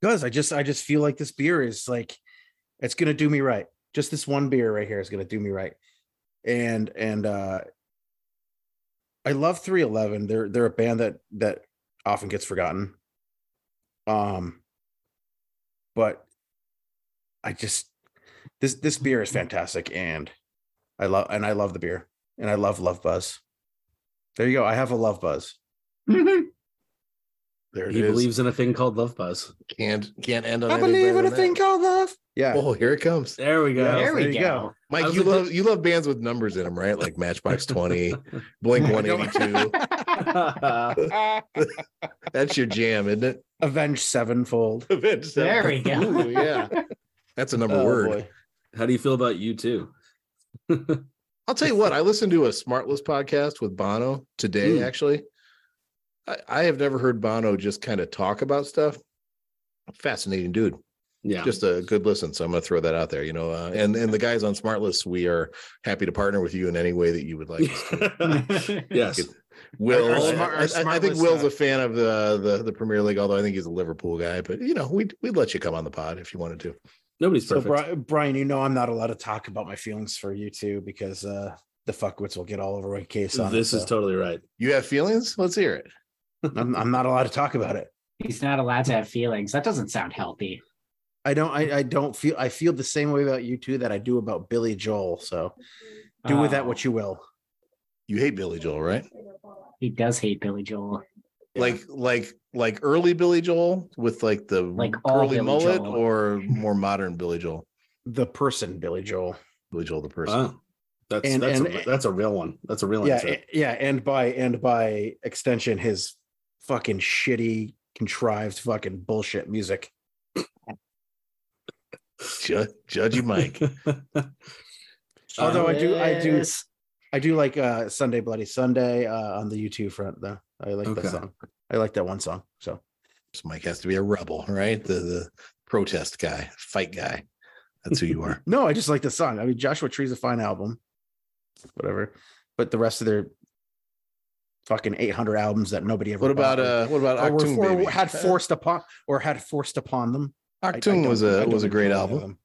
Because I just I just feel like this beer is like it's going to do me right. Just this one beer right here is going to do me right. And and uh, I love three eleven. They're they're a band that that often gets forgotten. Um, but I just this this beer is fantastic, and I love and I love the beer, and I love Love Buzz. There you go. I have a Love Buzz. Mm-hmm. There it he is. He believes in a thing called Love Buzz. Can't can't end on. I believe in a that. thing called love. Yeah. Oh, here it comes. There we go. Yeah, there, there we go. go. Mike, you love you love bands with numbers in them, right? Like Matchbox twenty, Blink one eighty-two. That's your jam, isn't it? Avenged Sevenfold. Avenged Sevenfold. There we go. Ooh, yeah. That's a number oh, word. Boy. How do you feel about you too? I'll tell you what, I listened to a Smartless podcast with Bono today, mm. actually. I, I have never heard Bono just kind of talk about stuff. Fascinating dude. Yeah, just a good listen. So I'm going to throw that out there, you know, uh, and, and the guys on Smartless, we are happy to partner with you in any way that you would like. Yes. Will, our, our, our I, I think Will's stuff. a fan of the, the, the Premier League, although I think he's a Liverpool guy, but you know, we'd, we'd let you come on the pod if you wanted to. Nobody's perfect. So Brian, you know, I'm not allowed to talk about my feelings for you two because uh, the fuckwits will get all over my case on this it, is so. Totally right. You have feelings? Let's hear it. I'm, I'm not allowed to talk about it. He's not allowed to have feelings. That doesn't sound healthy. I don't I, I don't feel I feel the same way about you two that I do about Billy Joel. So do oh. with that what you will. You hate Billy Joel, right? He does hate Billy Joel. Like like like early Billy Joel with like the like early mullet Joel. Or more modern Billy Joel? The person Billy Joel. Billy Joel the person. Wow. That's and, that's, and, a, that's a real one. That's a real yeah, answer. Yeah, and by and by extension, his fucking shitty, contrived fucking bullshit music. Judge, judgy Mike. Although I do, I do, I do like uh, Sunday Bloody Sunday uh, on the U two front, though. I like okay. that song. I like that one song. So, so Mike has to be a rebel, right? The the protest guy, fight guy. That's who you are. No, I just like the song. I mean, Joshua Tree's a fine album, whatever. But the rest of their fucking eight hundred albums that nobody ever. What about uh? What about Octoon for, Baby? Had forced upon or had forced upon them. Octoon was a was a great album.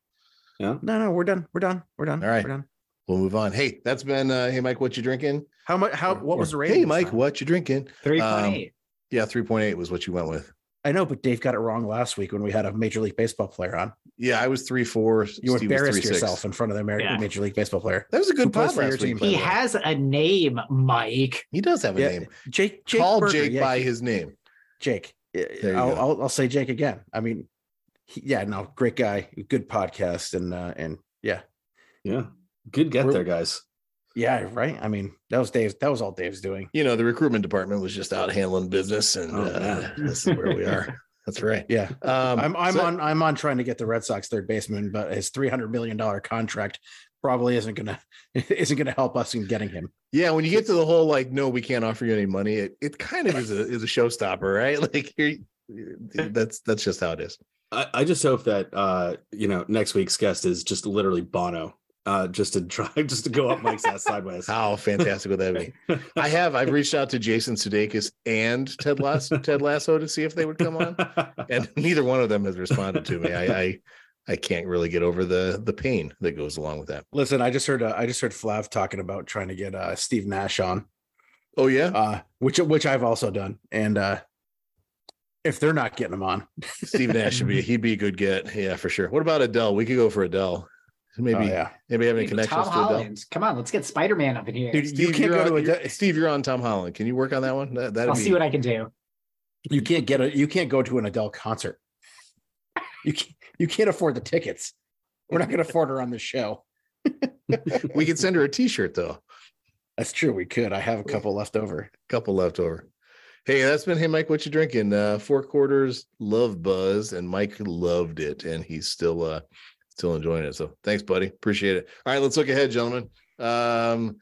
Yeah. No, no, we're done. We're done. We're done. All right. We're done. We'll move on. Hey, that's been uh, hey Mike, what you drinking? How much how what was the rating? Hey Mike, what you drinking? three point eight. Um, Yeah, three point eight was what you went with. I know, but Dave got it wrong last week when we had a Major League Baseball player on. Yeah, I was three four. You Steve embarrassed yourself in front of the American yeah. Major League Baseball player. That was a good pod for your team. He has a name, Mike. He does have a yeah. name. Jake. Jake Call Berger. Jake yeah, by he, his name. Jake. I'll, I'll, I'll say Jake again. I mean, he, yeah, no, great guy. Good podcast. And, uh, and yeah. Yeah. Good get We're, there, guys. Yeah, right. I mean, that was Dave's. That was all Dave's doing. You know, the recruitment department was just out handling business, and oh, uh, this is where we are. That's right. Yeah, um, I'm. I'm so, on. I'm on trying to get the Red Sox third baseman, but his three hundred million dollars contract probably isn't gonna isn't gonna help us in getting him. Yeah, when you get to the whole like, no, we can't offer you any money. It it kind of is a is a showstopper, right? Like, you're, that's that's just how it is. I, I just hope that uh, you know, next week's guest is just literally Bono. Uh, just to try, just to go up Mike's ass sideways. How fantastic would that be? I have, I've reached out to Jason Sudeikis and Ted Lasso, Ted Lasso to see if they would come on, and neither one of them has responded to me. I, I, I can't really get over the the pain that goes along with that. Listen, I just heard, uh, I just heard Flav talking about trying to get uh, Steve Nash on. Oh yeah, uh, which which I've also done, and uh, if they're not getting him on, Steve Nash should be he'd be a good get, yeah, for sure. What about Adele? We could go for Adele. Maybe, oh, yeah. maybe have any maybe connections Tom to Holland. Adele. Come on, let's get Spider-Man up in here. Dude, Steve, you can't go on, to Adele. Steve, you're on Tom Holland. Can you work on that one? That, I'll be... see what I can do. You can't get a. You can't go to an Adele concert. You can't, you can't afford the tickets. We're not going to afford her on this show. We could send her a T-shirt though. That's true. We could. I have a couple left over. A couple left over. Hey, that's been Hey Mike, What You Drinking? Uh, Four Quarters, Love Buzz, and Mike loved it, and he's still. Uh, Still enjoying it. So thanks, buddy. Appreciate it. All right, let's look ahead, gentlemen. Um,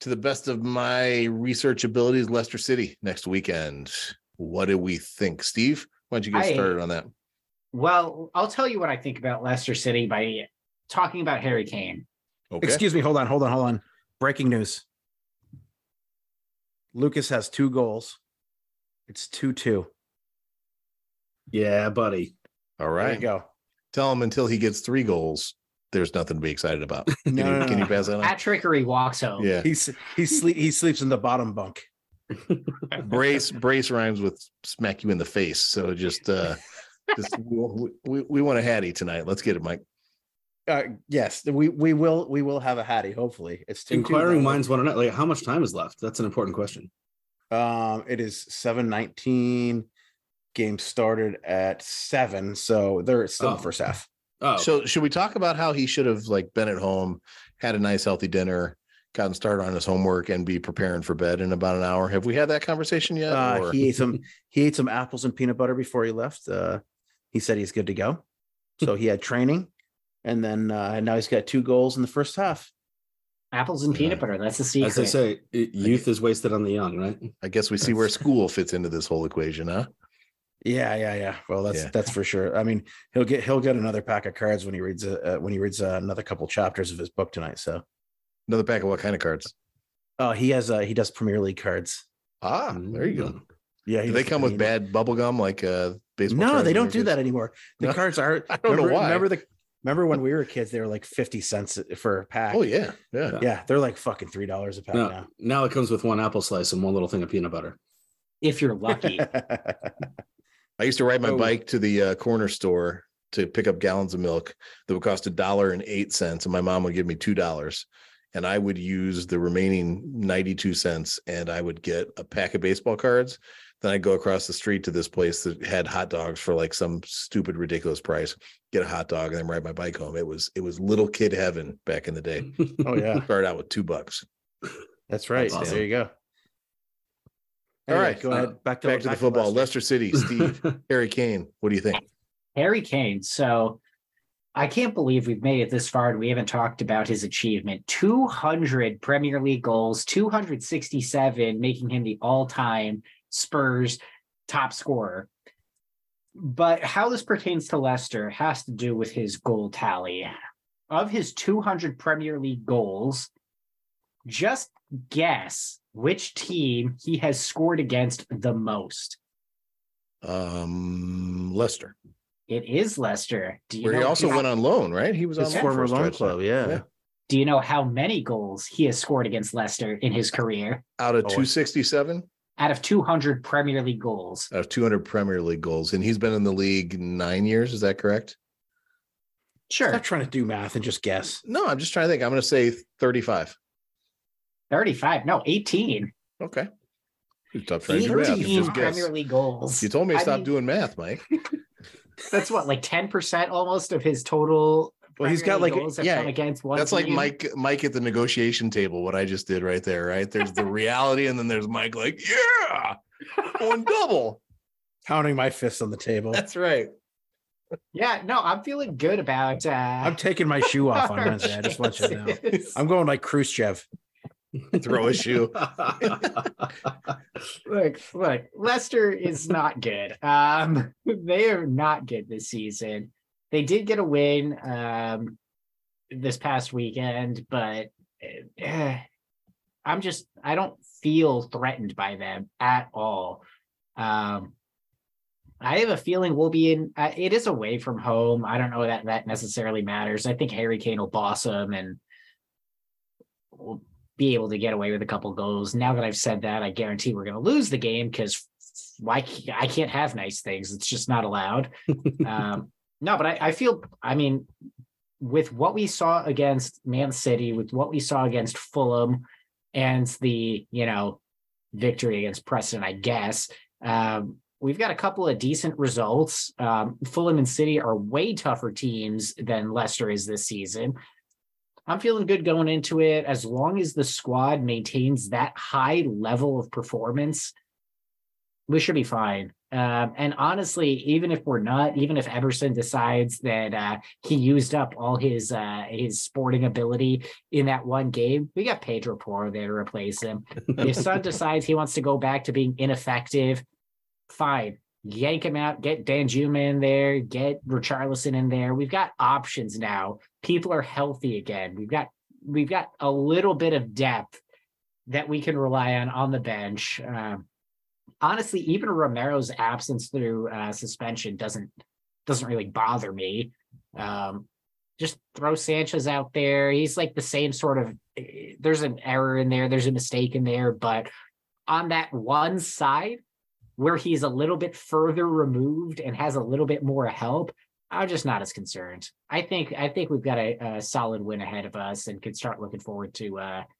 to the best of my research abilities, Leicester City next weekend. What do we think? Steve, why don't you get I, started on that? Well, I'll tell you what I think about Leicester City by talking about Harry Kane. Okay. Excuse me. Hold on, hold on, hold on. Breaking news. Lucas has two goals. It's two two. Yeah, buddy. All right. There you go. Tell him until he gets three goals, there's nothing to be excited about. Can, no, you, no, can no. you pass that on? That trickery walks home. Yeah, he's he sleep he sleeps in the bottom bunk. brace brace rhymes with smack you in the face. So just uh, just we, we we want a hattie tonight. Let's get it, Mike. Uh, yes, we we will we will have a hattie. Hopefully, it's two inquiring two, minds want to know like how much time is left. That's an important question. Um, it is seven nineteen. Game started at seven, so they're still oh. the first half. Oh, so should we talk about how he should have like been at home, had a nice healthy dinner, gotten started on his homework, and be preparing for bed in about an hour? Have we had that conversation yet? Uh, he ate some. He ate some apples and peanut butter before he left. Uh, he said he's good to go. So he had training, and then uh, now he's got two goals in the first half. Apples and peanut yeah. butter. That's the secret. As they say, youth is wasted on the young, right? I guess we see where school fits into this whole equation, huh? Yeah, yeah, yeah. Well, that's yeah. that's for sure. I mean, he'll get he'll get another pack of cards when he reads uh, when he reads uh, another couple chapters of his book tonight. So, another pack of what kind of cards? Oh, uh, he has uh, he does Premier League cards. Ah, there you go. Yeah, do they come with bad bubble gum like uh, baseball? No, they don't do that anymore. The no? cards are. I don't remember, know why. Remember the remember when we were kids? They were like fifty cents for a pack. Oh yeah, yeah, yeah. They're like fucking three dollars a pack no, now. Now it comes with one apple slice and one little thing of peanut butter, if you're lucky. I used to ride my bike to the uh, corner store to pick up gallons of milk that would cost a dollar and eight cents. And my mom would give me two dollars, and I would use the remaining ninety-two cents, and I would get a pack of baseball cards. Then I'd go across the street to this place that had hot dogs for like some stupid, ridiculous price, get a hot dog, and then ride my bike home. It was, it was little kid heaven back in the day. Oh yeah. Started out with two bucks. That's right. That's awesome. There you go. All anyway, right, go ahead. Uh, back to, back to back the football. To Leicester. Leicester City, Steve, Harry Kane. What do you think? Harry Kane. So I can't believe we've made it this far and we haven't talked about his achievement. two hundred Premier League goals, two hundred sixty-seven, making him the all-time Spurs top scorer. But how this pertains to Leicester has to do with his goal tally. Of his two hundred Premier League goals, just guess which team he has scored against the most. Um, Leicester. It is Leicester. Do you Where know he also how... went on loan, right? He was on yeah. former loan club. Yeah. yeah. Do you know how many goals he has scored against Leicester in his career? Out of two sixty-seven? out of two hundred Premier League goals. Out of two hundred Premier League goals. And he's been in the league nine years. Is that correct? Sure. Stop trying to do math and just guess. No, I'm just trying to think. I'm going to say thirty-five. thirty-five? No, eighteen. Okay. You stopped trying to do math. Just Premier League goals. You told me to stop I mean, doing math, Mike. That's what, like ten percent almost of his total. Well, he's got like, yeah, against one that's team. Like Mike, Mike at the negotiation table, what I just did right there, right? There's the reality, and then there's Mike like, yeah, one double. Pounding my fists on the table. That's right. Yeah, no, I'm feeling good about uh I'm taking my shoe off on Wednesday. I just want you to know. I'm going like Khrushchev. Throw a shoe. Look, look, Leicester is not good. Um, they are not good this season. They did get a win um, this past weekend, but uh, I'm just, I don't feel threatened by them at all. Um, I have a feeling we'll be in, uh, it is away from home. I don't know that that necessarily matters. I think Harry Kane will boss them and we'll be able to get away with a couple goals. Now that I've said that, I guarantee we're going to lose the game because why? I can't have nice things. It's just not allowed. Um, No, but I, I feel, I mean, with what we saw against Man City, with what we saw against Fulham and the, you know, victory against Preston, I guess, um, we've got a couple of decent results. Um, Fulham and City are way tougher teams than Leicester is this season. I'm feeling good going into it. As long as the squad maintains that high level of performance, we should be fine. Um, and honestly, even if we're not, even if Ederson decides that uh, he used up all his uh, his sporting ability in that one game, we got Pedro Porro there to replace him. If Son decides he wants to go back to being ineffective, fine. Yank him out, get Danjuma in there, get Richarlison in there. We've got options now. People are healthy again. We've got we've got a little bit of depth that we can rely on on the bench. Um, Honestly, even Romero's absence through uh, suspension doesn't doesn't really bother me. Um, just throw Sanchez out there. He's like the same sort of – there's an error in there. There's a mistake in there. But on that one side where he's a little bit further removed and has a little bit more help, I'm just not as concerned. I think I think we've got a, a solid win ahead of us and could start looking forward to uh, –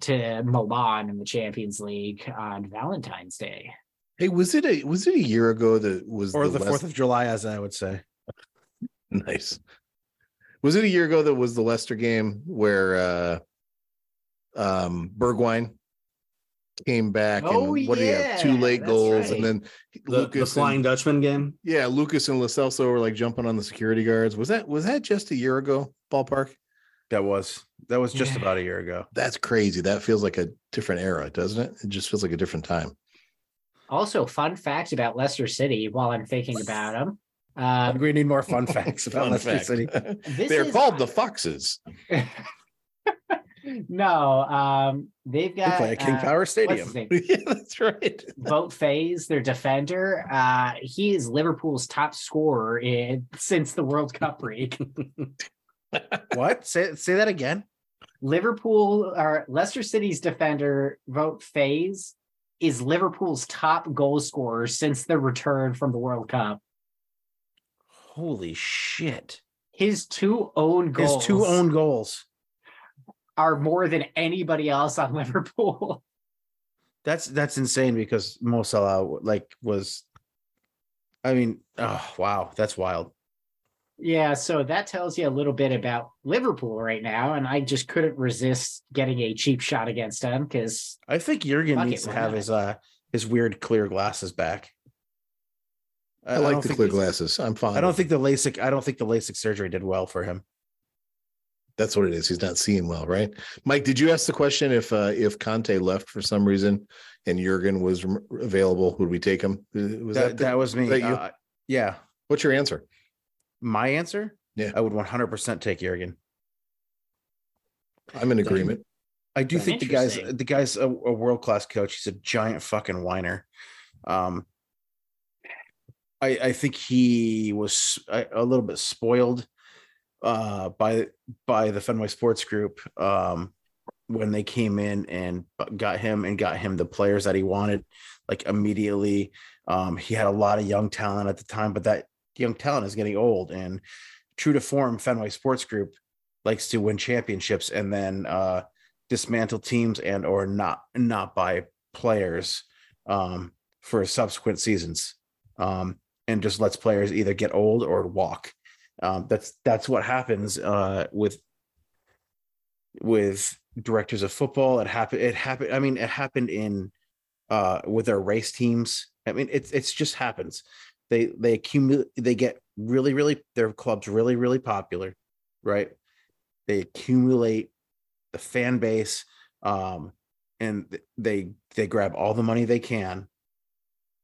to Milan in the Champions League on Valentine's Day. Hey, was it a was it a year ago that was or the Fourth of July, as I would say? Nice. Was it a year ago that was the Leicester game where uh, um, Bergwijn came back? Oh, and what yeah, do you have? Two late goals, right. And then the, Lucas the Flying and, Dutchman game. Yeah, Lucas and Lo Celso were like jumping on the security guards. Was that was that just a year ago? Ballpark. That was that was just yeah. about a year ago. That's crazy. That feels like a different era, doesn't it? It just feels like a different time. Also, fun fact about Leicester City. While I'm thinking about them, um, we need more fun facts about fun Leicester fact. City. They're called the Foxes. No, um, they've got they play at King uh, Power Stadium. Yeah, that's right. Vote Faze, their defender. Uh, he is Liverpool's top scorer in, since the World Cup break. What? Say say that again. Liverpool or Leicester City's defender, Vote Faze, is Liverpool's top goal scorer since the return from the World Cup. Holy shit. His two own goals. His two own goals are more than anybody else on Liverpool. That's that's insane because Mo Salah like was I mean, oh wow, that's wild. Yeah, so that tells you a little bit about Liverpool right now, and I just couldn't resist getting a cheap shot against them because I think Jurgen needs to have his uh, his weird clear glasses back. I, I like the clear glasses. I'm fine. I don't think the LASIK. I don't think the LASIK surgery did well for him. That's what it is. He's not seeing well, right? Mike, did you ask the question if uh, if Conte left for some reason and Jurgen was available, would we take him? Was that that, the, that was me? Was that uh, yeah. What's your answer? My answer? Yeah. I would one hundred percent take Jurgen. I'm in agreement. I do That's think the guy's the guy's a, a world-class coach. He's a giant fucking whiner. Um, I, I think he was a, a little bit spoiled uh, by by the Fenway Sports Group um, when they came in and got him and got him the players that he wanted, like immediately. Um, he had a lot of young talent at the time, but that young talent is getting old. And true to form, Fenway Sports Group likes to win championships and then uh, dismantle teams and or not not buy players um, for subsequent seasons, um, and just lets players either get old or walk. Um, that's that's what happens uh, with with directors of football. It happened. It happened. I mean, it happened in uh, with our race teams. I mean, it's it's just happens. They they accumulate. They get really really their clubs really really popular, right? They accumulate the fan base, um, and they they grab all the money they can,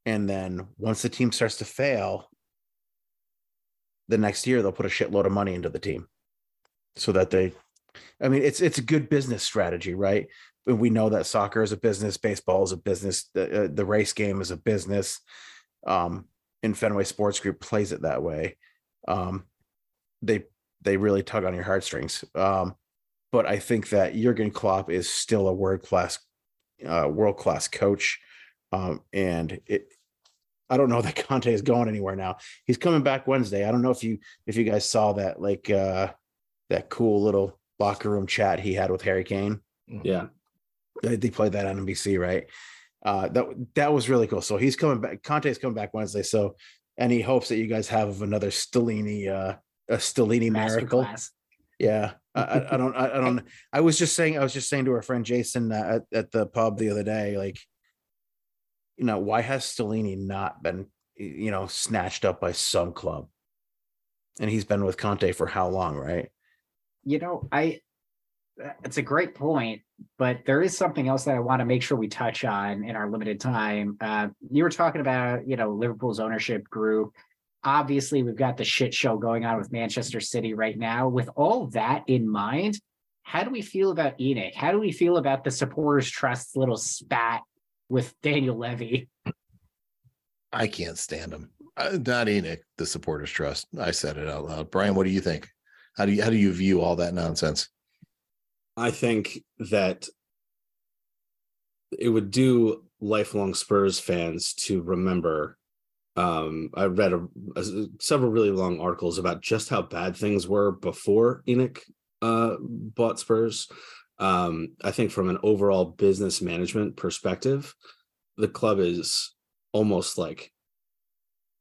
and then once the team starts to fail, the next year they'll put a shitload of money into the team, so that they, I mean, it's it's a good business strategy, right? We know that soccer is a business, baseball is a business, the uh, the race game is a business. Um, and Fenway Sports Group plays it that way. Um, they they really tug on your heartstrings. Um, but I think that Jurgen Klopp is still a world class uh, world class coach, um, and it. I don't know that Conte is going anywhere now. He's coming back Wednesday. I don't know if you if you guys saw that like uh, that cool little locker room chat he had with Harry Kane. Yeah, they, they played that on N B C, right? Uh, that that was really cool. So he's coming back. Conte's coming back Wednesday. So any hopes that you guys have of another Stellini uh, a Stellini miracle? Masterclass. Yeah, I, I don't. I, I don't. I was just saying. I was just saying to our friend Jason uh, at, at the pub the other day, like. You know, why has Stellini not been, you know, snatched up by some club? And he's been with Conte for how long, right? You know, I, it's a great point, but there is something else that I want to make sure we touch on in our limited time. Uh, you were talking about, you know, Liverpool's ownership group. Obviously, we've got the shit show going on with Manchester City right now. With all that in mind, how do we feel about ENIC? How do we feel about the supporters' trust's little spat with Daniel Levy? I can't stand him. Uh, not ENIC, the supporters trust. I said it out loud. Brian, what do you think? How do you how do you view all that nonsense? I think that it would do lifelong Spurs fans to remember. Um, I read a, a, several really long articles about just how bad things were before ENIC uh, bought Spurs. Um, I think from an overall business management perspective, the club is almost like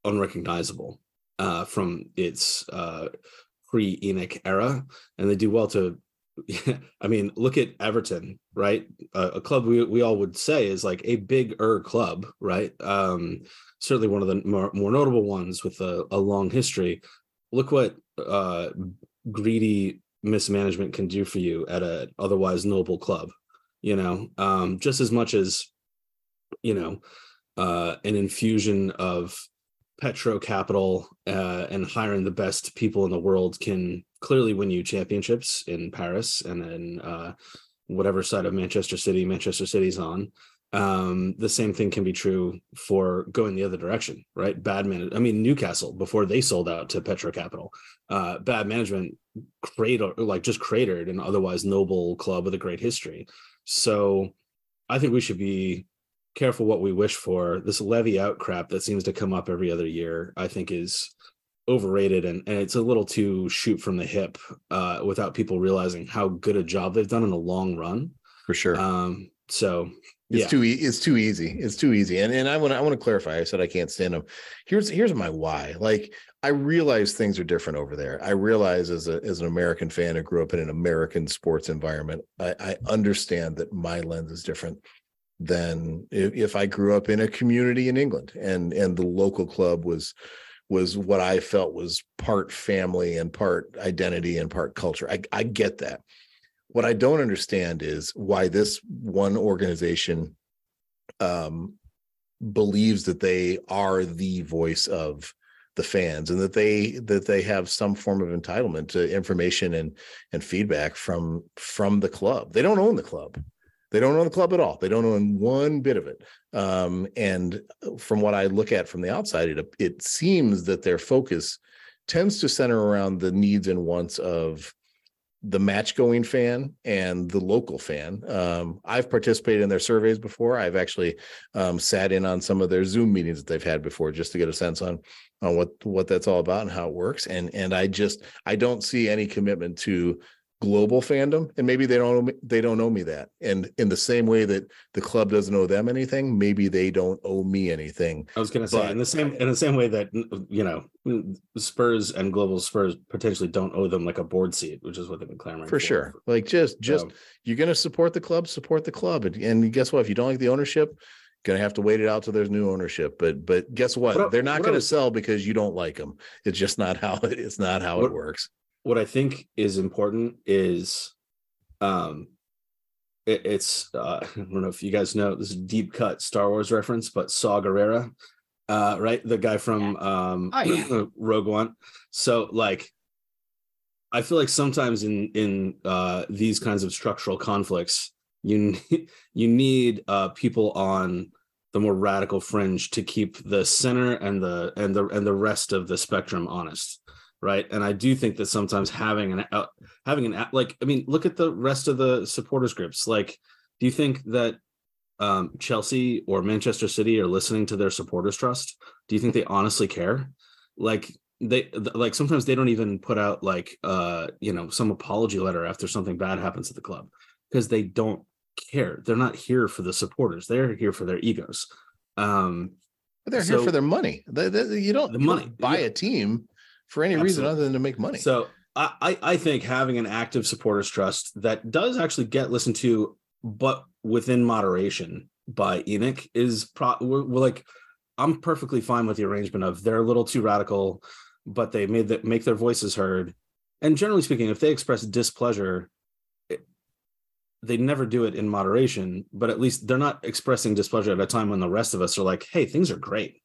unrecognizable uh, from its uh, pre-ENIC era. And they do well to, I mean, look at Everton, right? Uh, a club we, we all would say is like a big-er club, right? Um, certainly one of the more, more notable ones with a, a long history. Look what uh, greedy mismanagement can do for you at an otherwise noble club, you know, um, just as much as, you know, uh, an infusion of petro capital uh, and hiring the best people in the world can clearly win you championships in Paris and then uh, whatever side of Manchester City, Manchester City's on. Um, the same thing can be true for going the other direction, right? Bad management. I mean, Newcastle, before they sold out to Petro Capital, uh, bad management crater, like just cratered an otherwise noble club with a great history. So I think we should be careful what we wish for. This levy out crap that seems to come up every other year, I think is overrated, and, and it's a little too shoot from the hip, uh, without people realizing how good a job they've done in the long run. For sure. Um, so It's yeah. too e- it's too easy. It's too easy. And and I want I want to clarify. I said I can't stand them. Here's here's my why. Like, I realize things are different over there. I realize as a as an American fan who grew up in an American sports environment, I, I understand that my lens is different than if, if I grew up in a community in England and and the local club was was what I felt was part family and part identity and part culture. I, I get that. What I don't understand is why this one organization um, believes that they are the voice of the fans and that they that they have some form of entitlement to information and and feedback from from the club. They don't own the club. They don't own the club at all. They don't own one bit of it. Um, and from what I look at from the outside, it it seems that their focus tends to center around the needs and wants of the match-going fan and the local fan. Um, I've participated in their surveys before. I've actually um, sat in on some of their Zoom meetings that they've had before, just to get a sense on on what what that's all about and how it works. And and I just I don't see any commitment to global fandom, and maybe they don't they don't owe me that. And in the same way that the club doesn't owe them anything, maybe they don't owe me anything. I was going to say, but in the same in the same way that, you know, Spurs and global Spurs potentially don't owe them like a board seat, which is what they've been clamoring for. For sure. Like just just um, you're going to support the club, support the club, and, and guess what? If you don't like the ownership, going to have to wait it out till there's new ownership. But but guess what? what They're not going to sell because you don't like them. It's just not how it, it's not how what, it works. What I think is important is, um, it, it's uh, I don't know if you guys know, this is a deep cut Star Wars reference, but Saw Gerrera, uh, right, the guy from um, oh, yeah. Rogue One. So like, I feel like sometimes in in uh, these kinds of structural conflicts, you you need uh, people on the more radical fringe to keep the center and the and the and the rest of the spectrum honest. Right. And I do think that sometimes having an uh, having an like, I mean, look at the rest of the supporters groups. Like, do you think that um, Chelsea or Manchester City are listening to their supporters trust? Do you think they honestly care? Like they like sometimes they don't even put out like, uh, you know, some apology letter after something bad happens at the club because they don't care. They're not here for the supporters. They're here for their egos. Um, but they're so, here for their money. They, they, you don't, the you money. don't buy yeah. a team for any Absolutely. reason other than to make money. So I, I think having an active supporters trust that does actually get listened to, but within moderation by E N I C is pro- we're, we're like, I'm perfectly fine with the arrangement of they're a little too radical, but they made that make their voices heard. And generally speaking, if they express displeasure, it, they never do it in moderation, but at least they're not expressing displeasure at a time when the rest of us are like, hey, things are great.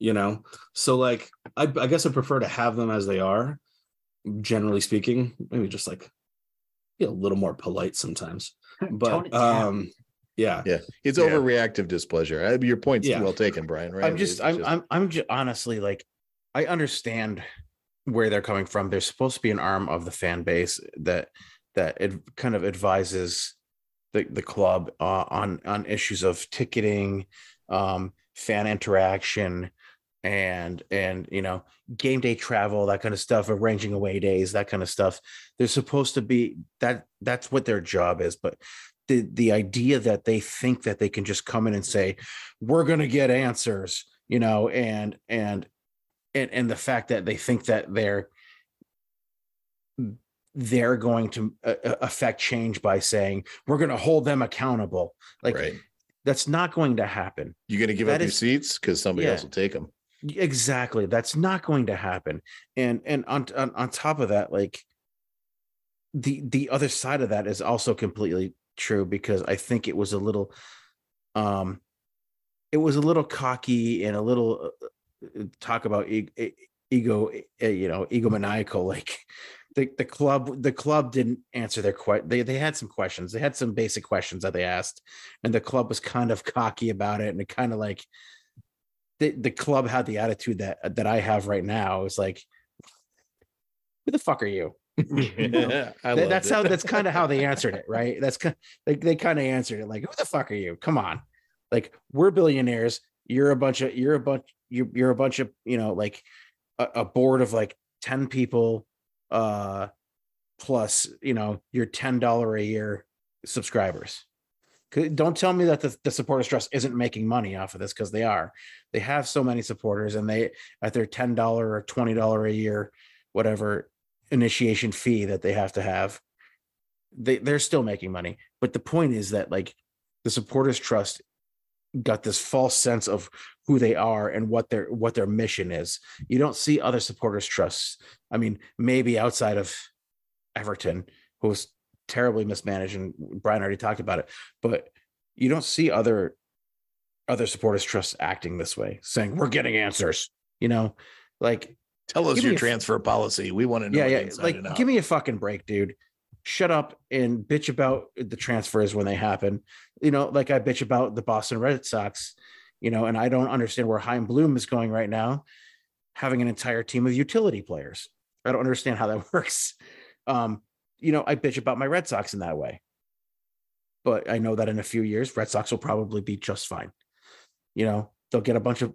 You know, so like, I, I guess I prefer to have them as they are, generally speaking, maybe just like be a little more polite sometimes, but um, yeah, yeah, it's yeah. overreactive displeasure. I, your point's yeah. well taken, Brian. Right? I'm just, I'm, just... I'm, I'm, I'm just, honestly, like, I understand where they're coming from. There's supposed to be an arm of the fan base that, that it kind of advises the, the club uh, on, on issues of ticketing, um, fan interaction, and and you know, game day travel, that kind of stuff, arranging away days, that kind of stuff. They're supposed to be that that's what their job is. But the the idea that they think that they can just come in and say we're going to get answers, you know, and and and and the fact that they think that they're they're going to uh, affect change by saying we're going to hold them accountable, like right. That's not going to happen. You're going to give that up is, your seats because somebody yeah, else will take them. Exactly. That's not going to happen. And and on, on on top of that, like the the other side of that is also completely true, because I think it was a little, um, it was a little cocky and a little uh, talk about e- e- ego, uh, you know, egomaniacal. Like the the club the club didn't answer their question. They they had some questions. They had some basic questions that they asked, and the club was kind of cocky about it. And it kind of like the the club had the attitude that that I have right now. It's like, who the fuck are you? You know, I that, that's it. how that's kind of how they answered it, right? That's kind like they, they kind of answered it like, who the fuck are you? Come on, like we're billionaires. You're a bunch of you're a bunch you're you're a bunch of you know like a, a board of like ten people. Uh, plus, you know, your ten dollars a year subscribers. Don't tell me that the, the supporters trust isn't making money off of this, because they are. They have so many supporters, and they at their ten dollars or twenty dollars a year, whatever initiation fee that they have to have, they, they're still making money. But the point is that like the supporters trust got this false sense of who they are and what their what their mission is. You don't see other supporters trusts. I mean, maybe outside of Everton, who was terribly mismanaged, and Brian already talked about it, but you don't see other other supporters trusts acting this way, saying we're getting answers. You know, like tell us your transfer f- policy. We want to know. Yeah, yeah. Like, give me a fucking break, dude. Shut up and bitch about the transfers when they happen. You know, like I bitch about the Boston Red Sox, you know, and I don't understand where Heim Bloom is going right now, having an entire team of utility players. I don't understand how that works. Um, you know, I bitch about my Red Sox in that way. But I know that in a few years, Red Sox will probably be just fine. You know, they'll get a bunch of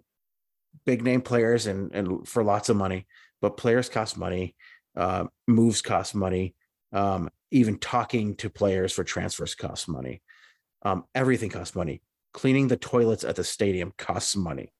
big name players and, and for lots of money, but players cost money, uh, moves cost money. Um, even talking to players for transfers costs money. Um, everything costs money. Cleaning the toilets at the stadium costs money.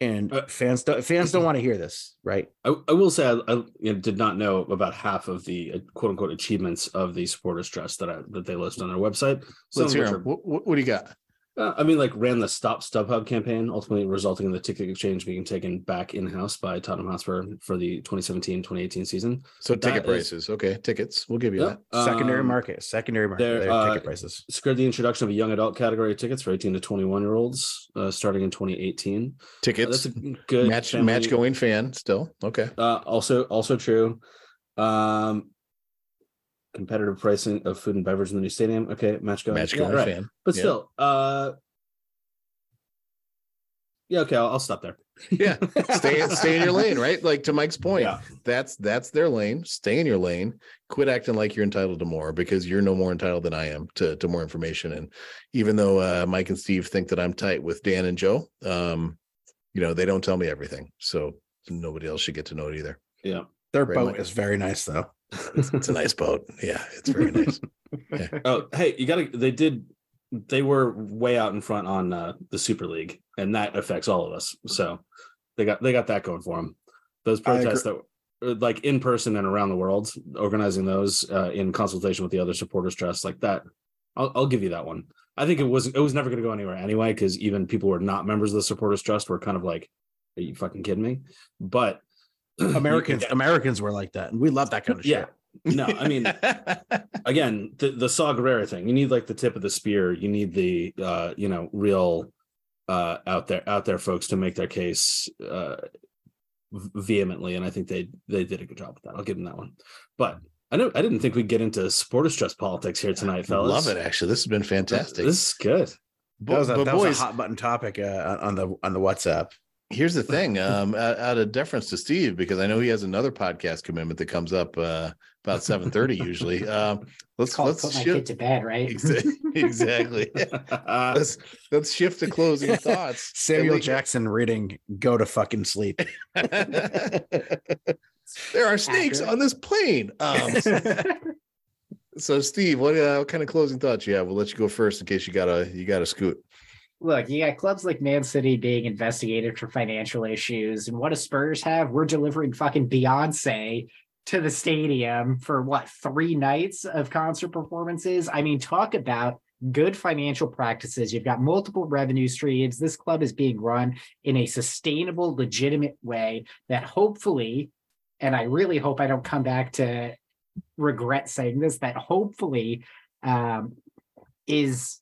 And uh, fans, do, fans don't want to hear this, right? I, I will say I, I you know, did not know about half of the uh, quote-unquote achievements of the supporters' trust that I, that they list on their website. So let's hear them. What, what do you got? Uh, I mean, like ran the Stop StubHub campaign, ultimately resulting in the ticket exchange being taken back in-house by Tottenham Hotspur for the twenty seventeen twenty eighteen season. So that ticket prices. Is, okay, tickets. We'll give you yeah, that. Secondary um, market. Secondary market. Their, uh, ticket prices. Scored the introduction of a young adult category of tickets for eighteen to twenty-one-year-olds uh, starting in twenty eighteen. Tickets. Uh, that's a good match, match-going fan still. Okay. Uh, also, also true. Um competitive pricing of food and beverage in the new stadium. Okay, match going, match going yeah, right. fan. But yeah. still, uh, yeah, okay, I'll, I'll stop there. Yeah, stay stay in your lane, right? Like to Mike's point, yeah. that's that's their lane. Stay in your lane. Quit acting like you're entitled to more because you're no more entitled than I am to, to more information. And even though uh, Mike and Steve think that I'm tight with Dan and Joe, um, you know, they don't tell me everything. So nobody else should get to know it either. Yeah. Their right, boat Mike? Is very nice though. It's, it's a nice boat. Yeah, it's very nice. Yeah. Oh, hey, you gotta they did they were way out in front on uh, the Super League, and that affects all of us. So they got they got that going for them. Those protests that like in person and around the world, organizing those uh, in consultation with the other supporters trust like that. I'll, I'll give you that one. I think it was it was never going to go anywhere anyway because even people who are not members of the supporters trust were kind of like, are you fucking kidding me? But Americans yeah. Americans were like that, and we love that kind of yeah. shit. No, I mean, again, the, the Saw Guerrera thing. You need like the tip of the spear. You need the uh, you know real uh, out there out there folks to make their case uh, vehemently, and I think they they did a good job with that. I'll give them that one. But I know I didn't think we'd get into supporters trust politics here tonight, fellas. I love it. Actually, this has been fantastic. This is good. But, that was a, but that boys, was a hot button topic uh, on the on the WhatsApp. Here's the thing, um, out of deference to Steve, because I know he has another podcast commitment that comes up uh, about seven thirty usually. Um, let's call let's put shift. my kid to bed, right? Exactly. uh, let's let's shift to closing thoughts. Samuel least... Jackson reading, "Go to fucking sleep." There are snakes Accurate. on this plane. Um, so, so, Steve, what, uh, what kind of closing thoughts you have? We'll let you go first in case you gotta you gotta scoot. Look, you got clubs like Man City being investigated for financial issues. And what do Spurs have? We're delivering fucking Beyonce to the stadium for what, three nights of concert performances? I mean, talk about good financial practices. You've got multiple revenue streams. This club is being run in a sustainable, legitimate way that hopefully, and I really hope I don't come back to regret saying this, that hopefully um, is...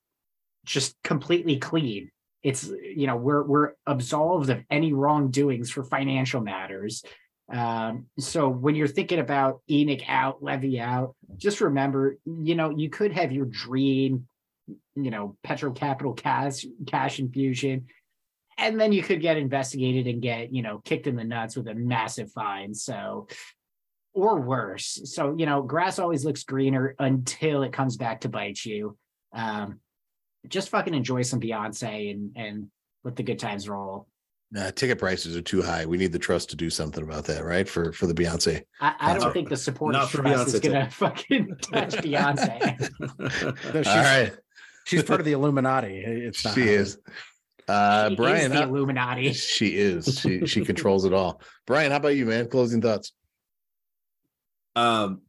just completely clean. It's, you know, we're we're absolved of any wrongdoings for financial matters. Um, so when you're thinking about E N I C out, levy out, just remember, you know, you could have your dream, you know, petro capital cash cash infusion, and then you could get investigated and get, you know, kicked in the nuts with a massive fine. So or worse. So, you know, grass always looks greener until it comes back to bite you. Um, Just fucking enjoy some Beyonce and, and let the good times roll. Uh, ticket prices are too high. We need the trust to do something about that, right? For for the Beyonce. I, I don't think the supporters trust is going to fucking touch Beyonce. No, she's, all right. She's part of the Illuminati. It's not she high. is. Uh, she Brian, is the how, Illuminati. She is. She she controls it all. Brian, how about you, man? Closing thoughts. Um.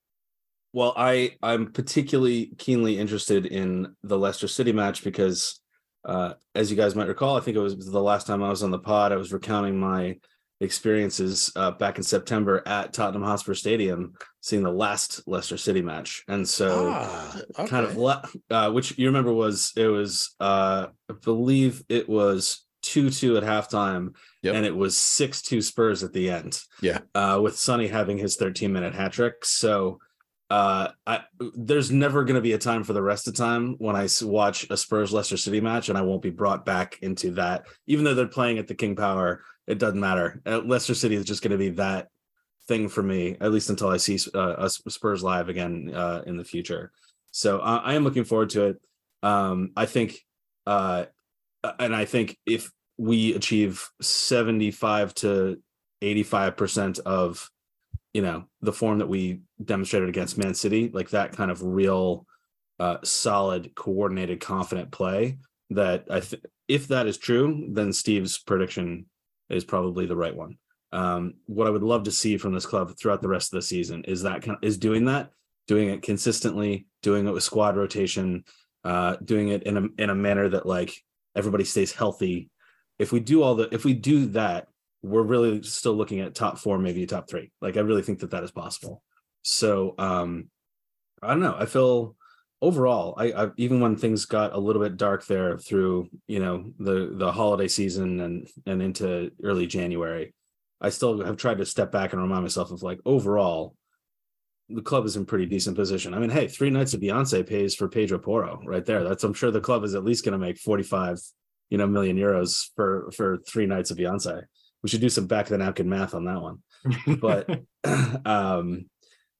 Well, I, I'm particularly keenly interested in the Leicester City match because, uh, as you guys might recall, I think it was the last time I was on the pod, I was recounting my experiences uh, back in September at Tottenham Hotspur Stadium, seeing the last Leicester City match. And so ah, okay. kind of, le- uh, which you remember was, it was, uh, I believe it was two two at halftime, yep. and it was six two Spurs at the end. Yeah, uh, with Sonny having his thirteen minute hat trick. So Uh, I, there's never going to be a time for the rest of time when I watch a Spurs Leicester City match and I won't be brought back into that. Even though they're playing at the King Power, it doesn't matter. Leicester City is just going to be that thing for me, at least until I see uh, Spurs live again uh, in the future. So uh, I am looking forward to it. Um, I think, uh, and I think if we achieve seventy-five to eighty-five percent of, you know, the form that we demonstrated against Man City, like that kind of real uh, solid, coordinated, confident play, that I think if that is true, then Steve's prediction is probably the right one. Um, what I would love to see from this club throughout the rest of the season is that kind of, is doing that, doing it consistently, doing it with squad rotation, uh, doing it in a in a manner that like everybody stays healthy. If we do all the if we do that, we're really still looking at top four, maybe top three. Like I really think that that is possible. So um, I don't know. I feel overall, I, I even when things got a little bit dark there through you know the the holiday season and and into early January. I still have tried to step back and remind myself of like overall, the club is in pretty decent position. I mean, hey, three nights of Beyonce pays for Pedro Porro right there. That's I'm sure the club is at least going to make forty-five, you know, million euros for for three nights of Beyonce. We should do some back of the napkin math on that one. But um,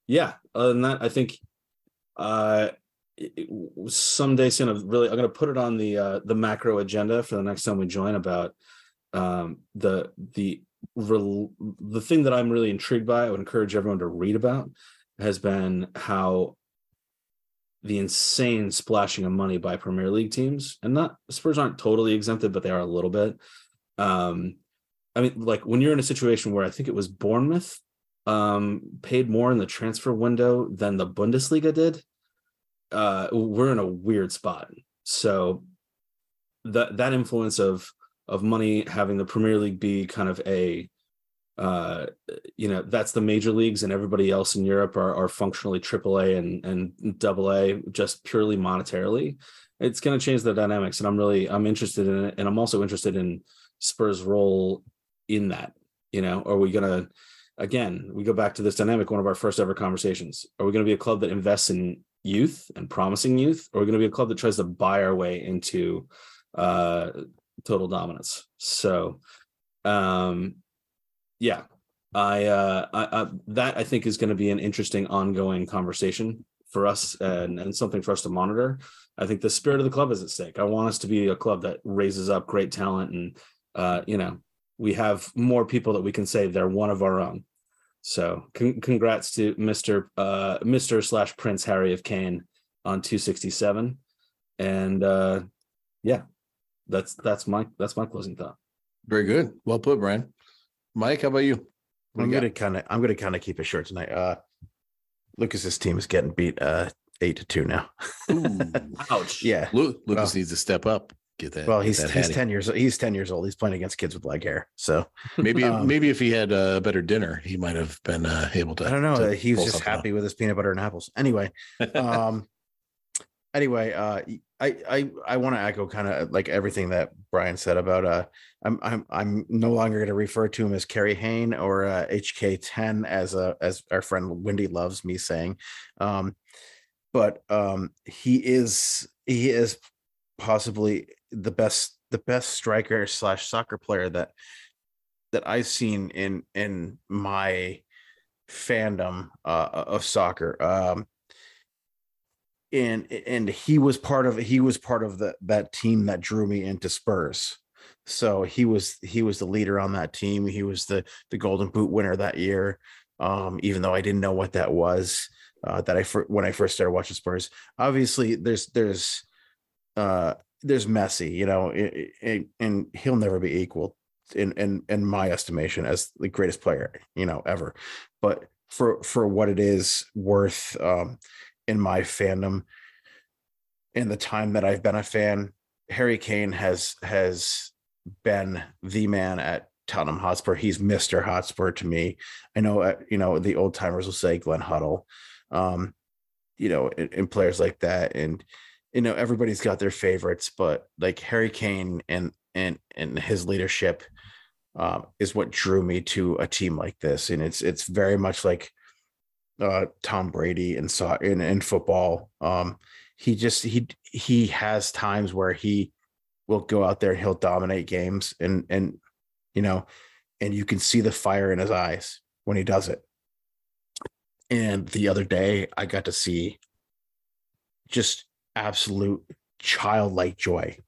yeah, other than that, I think uh, it, it, someday soon. I'm really I'm going to put it on the uh, the macro agenda for the next time we join about um, the the. The thing that I'm really intrigued by, I would encourage everyone to read about, has been how the insane splashing of money by Premier League teams, and not Spurs aren't totally exempted, but they are a little bit. Um, I mean, like when you're in a situation where I think it was Bournemouth um, paid more in the transfer window than the Bundesliga did, uh, we're in a weird spot. So that that influence of of money having the Premier League be kind of a, uh, you know, that's the major leagues and everybody else in Europe are, are functionally triple A and, and double A just purely monetarily. It's going to change the dynamics. And I'm really, I'm interested in it. And I'm also interested in Spurs' role in that, you know, are we going to, again, we go back to this dynamic, one of our first ever conversations, are we going to be a club that invests in youth and promising youth? Or are we going to be a club that tries to buy our way into, uh, total dominance. So, um, yeah, I, uh, I, I that I think is going to be an interesting ongoing conversation for us and, and something for us to monitor. I think the spirit of the club is at stake. I want us to be a club that raises up great talent, and uh, you know, we have more people that we can say they're one of our own. So, con- congrats to Mister Uh, Mister slash Prince Harry of Kane on two sixty-seven, and uh, yeah. That's that's my that's my closing thought. Very good, well put, Brian. Mike, how about you? What I'm you gonna kind of I'm gonna kind of keep it short tonight. Uh, Lucas's team is getting beat uh, eight to two now. Ooh, ouch! Yeah, Lu- Lucas well, needs to step up. Get that? Well, he's that he's ten years he's ten years old. He's playing against kids with leg hair. So maybe um, maybe if he had a better dinner, he might have been uh, able to. I don't know. To he was just happy out. With his peanut butter and apples. Anyway. Um, Anyway, uh, I I, I want to echo kind of like everything that Brian said about uh, I'm I'm I'm no longer going to refer to him as Kerry Hayne or uh, H K ten as a as our friend Wendy loves me saying, um, but um, he is he is possibly the best the best striker slash soccer player that that I've seen in in my fandom uh, of soccer. Um, And and he was part of he was part of the, that team that drew me into Spurs. So he was he was the leader on that team. He was the the Golden Boot winner that year. Um, even though I didn't know what that was uh, that I when I first started watching Spurs. Obviously, there's there's uh, there's Messi, you know, it, it, and he'll never be equal in in in my estimation as the greatest player, you know, ever. But for for what it is worth. Um, In my fandom, in the time that I've been a fan, Harry Kane has has been the man at Tottenham Hotspur. He's Mister Hotspur to me. I know, uh, you know, the old timers will say Glenn Hoddle, um, you know, and, and players like that. And you know, everybody's got their favorites, but like Harry Kane and and and his leadership uh, is what drew me to a team like this. And it's it's very much like. Uh, Tom Brady and saw in, in football. Um, he just he he has times where he will go out there and he'll dominate games and and you know and you can see the fire in his eyes when he does it. And the other day I got to see just absolute childlike joy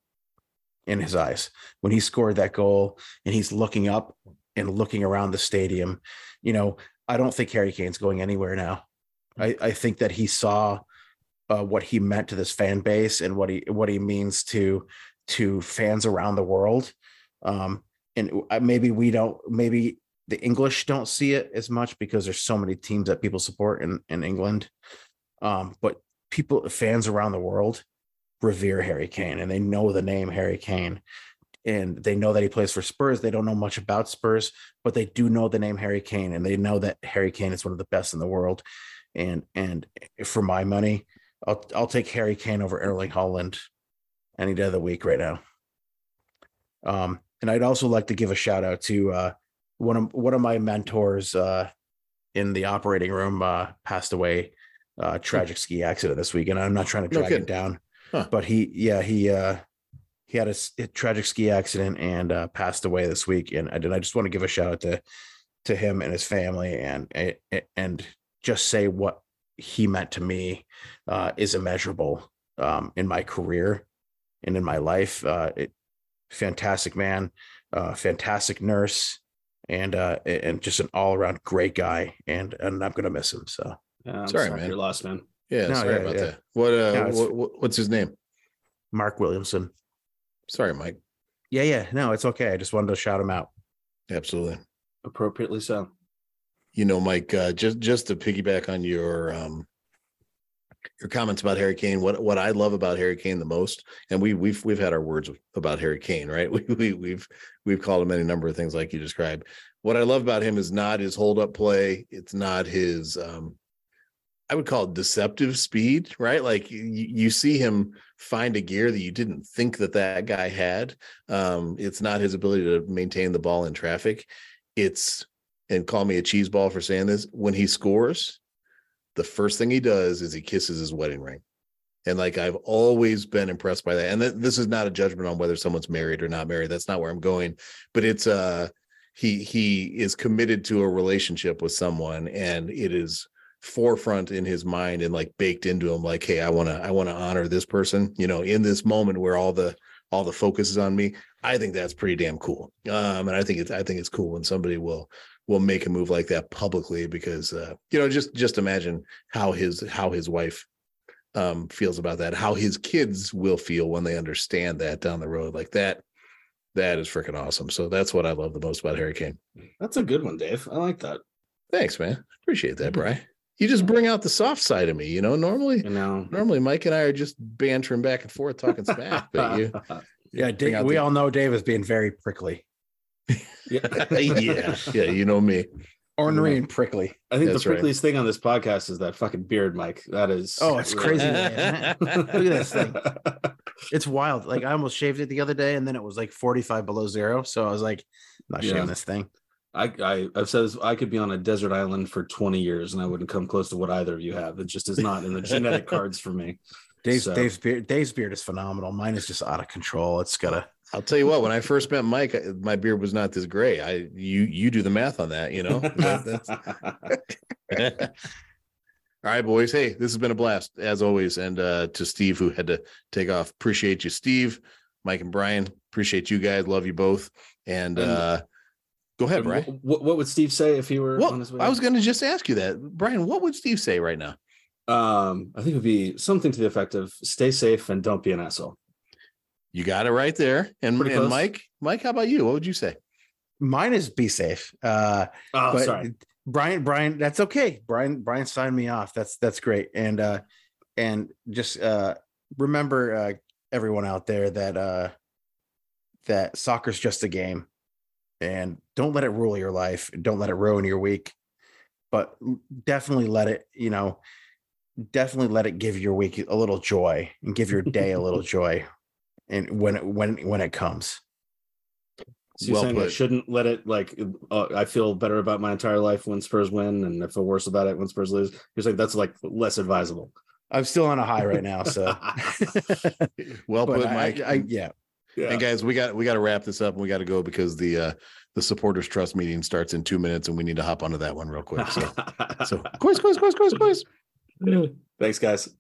in his eyes when he scored that goal, and he's looking up and looking around the stadium. You know, I don't think Harry Kane's going anywhere now. I, I think that he saw uh, what he meant to this fan base and what he what he means to to fans around the world. Um, and maybe we don't, maybe the English don't see it as much because there's so many teams that people support in, in England. Um, but people, fans around the world revere Harry Kane, and they know the name Harry Kane, and they know that he plays for Spurs. They don't know much about Spurs, but they do know the name Harry Kane, and they know that Harry Kane is one of the best in the world. And, and for my money, I'll, I'll take Harry Kane over Erling Haaland any day of the week right now. Um, and I'd also like to give a shout out to uh, one of one of my mentors uh, in the operating room uh, passed away, uh, tragic ski accident this week. And I'm not trying to drag no it down, huh. but he, yeah, he uh, he had a, a tragic ski accident and uh, passed away this week. And I did. I just want to give a shout out to to him and his family, and and just say what he meant to me uh, is immeasurable um, in my career and in my life. Uh, it, fantastic man, uh, fantastic nurse, and uh, and just an all around great guy. And and I'm gonna miss him. So yeah, sorry, sorry, man, you're lost, man. Yeah, no, sorry yeah, about yeah. that. What uh, no, what, what's his name? Mark Williamson. Sorry, Mike. Yeah, yeah, no, it's okay. I just wanted to shout him out. Absolutely, appropriately so. You know, Mike, uh, just just to piggyback on your um, your comments about Harry Kane, what what I love about Harry Kane the most, and we we've we've had our words about Harry Kane, right? We, we we've we've called him any number of things like you described. What I love about him is not his hold up play, it's not his um, I would call it deceptive speed, right? Like you, you see him find a gear that you didn't think that that guy had. Um, it's not his ability to maintain the ball in traffic. It's, and call me a cheese ball for saying this, when he scores, the first thing he does is he kisses his wedding ring. And like, I've always been impressed by that. And th- this is not a judgment on whether someone's married or not married. That's not where I'm going, but it's uh he, he is committed to a relationship with someone, and it is forefront in his mind and like baked into him. Like, hey, I want to, I want to honor this person, you know, in this moment where all the, all the focus is on me. I think that's pretty damn cool. Um, and I think it's, I think it's cool when somebody will, will make a move like that publicly, because uh, you know, just just imagine how his how his wife um, feels about that, how his kids will feel when they understand that down the road. Like that, that is freaking awesome. So that's what I love the most about Harry Kane. That's a good one, Dave. I like that. Thanks, man. Appreciate that, Bri. You just bring out the soft side of me. You know, normally, you know. normally Mike and I are just bantering back and forth, talking smack. But you, yeah, Dave, we the- all know Dave is being very prickly. yeah. yeah, yeah, you know me. Ornery and prickly. I think That's the prickliest right. thing on this podcast is that fucking beard, Mike. That is Oh, it's really crazy. Man. Look at this thing. It's wild. Like I almost shaved it the other day, and then it was like forty-five below zero. So I was like, I'm not yeah. shaving this thing. I, I I've said this, I could be on a desert island for twenty years and I wouldn't come close to what either of you have. It just is not in the genetic cards for me. Dave's so. Dave's beard Dave's beard is phenomenal. Mine is just out of control. It's gotta I'll tell you what, when I first met Mike, my beard was not this gray. I, you, you do the math on that, you know? That, that's... All right, boys. Hey, this has been a blast as always. And uh, to Steve, who had to take off, appreciate you, Steve, Mike and Brian, appreciate you guys. Love you both. And uh, go ahead, Brian. What, what would Steve say if he were well, on his way? I was going to just ask you that, Brian, what would Steve say right now? Um, I think it'd be something to the effect of stay safe and don't be an asshole. You got it right there. And, and Mike, Mike, how about you? What would you say? Mine is be safe. Uh, oh, but sorry. Brian, Brian, that's okay. Brian, Brian signed me off. That's, that's great. And, uh, and just, uh, remember, uh, everyone out there that, uh, that soccer's just a game, and don't let it rule your life. Don't let it ruin your week, but definitely let it, you know, definitely let it give your week a little joy and give your day a little joy. And when it, when when it comes, so well, I shouldn't let it like uh, I feel better about my entire life when Spurs win, and I feel worse about it when Spurs lose. You're saying that's like less advisable. I'm still on a high right now, so well put, Mike. I, I, yeah, Yeah. And guys, we got we got to wrap this up, and we got to go because the uh, the supporters trust meeting starts in two minutes, and we need to hop onto that one real quick. So, so, quiz, quiz, quiz, quiz, quiz. Thanks, guys.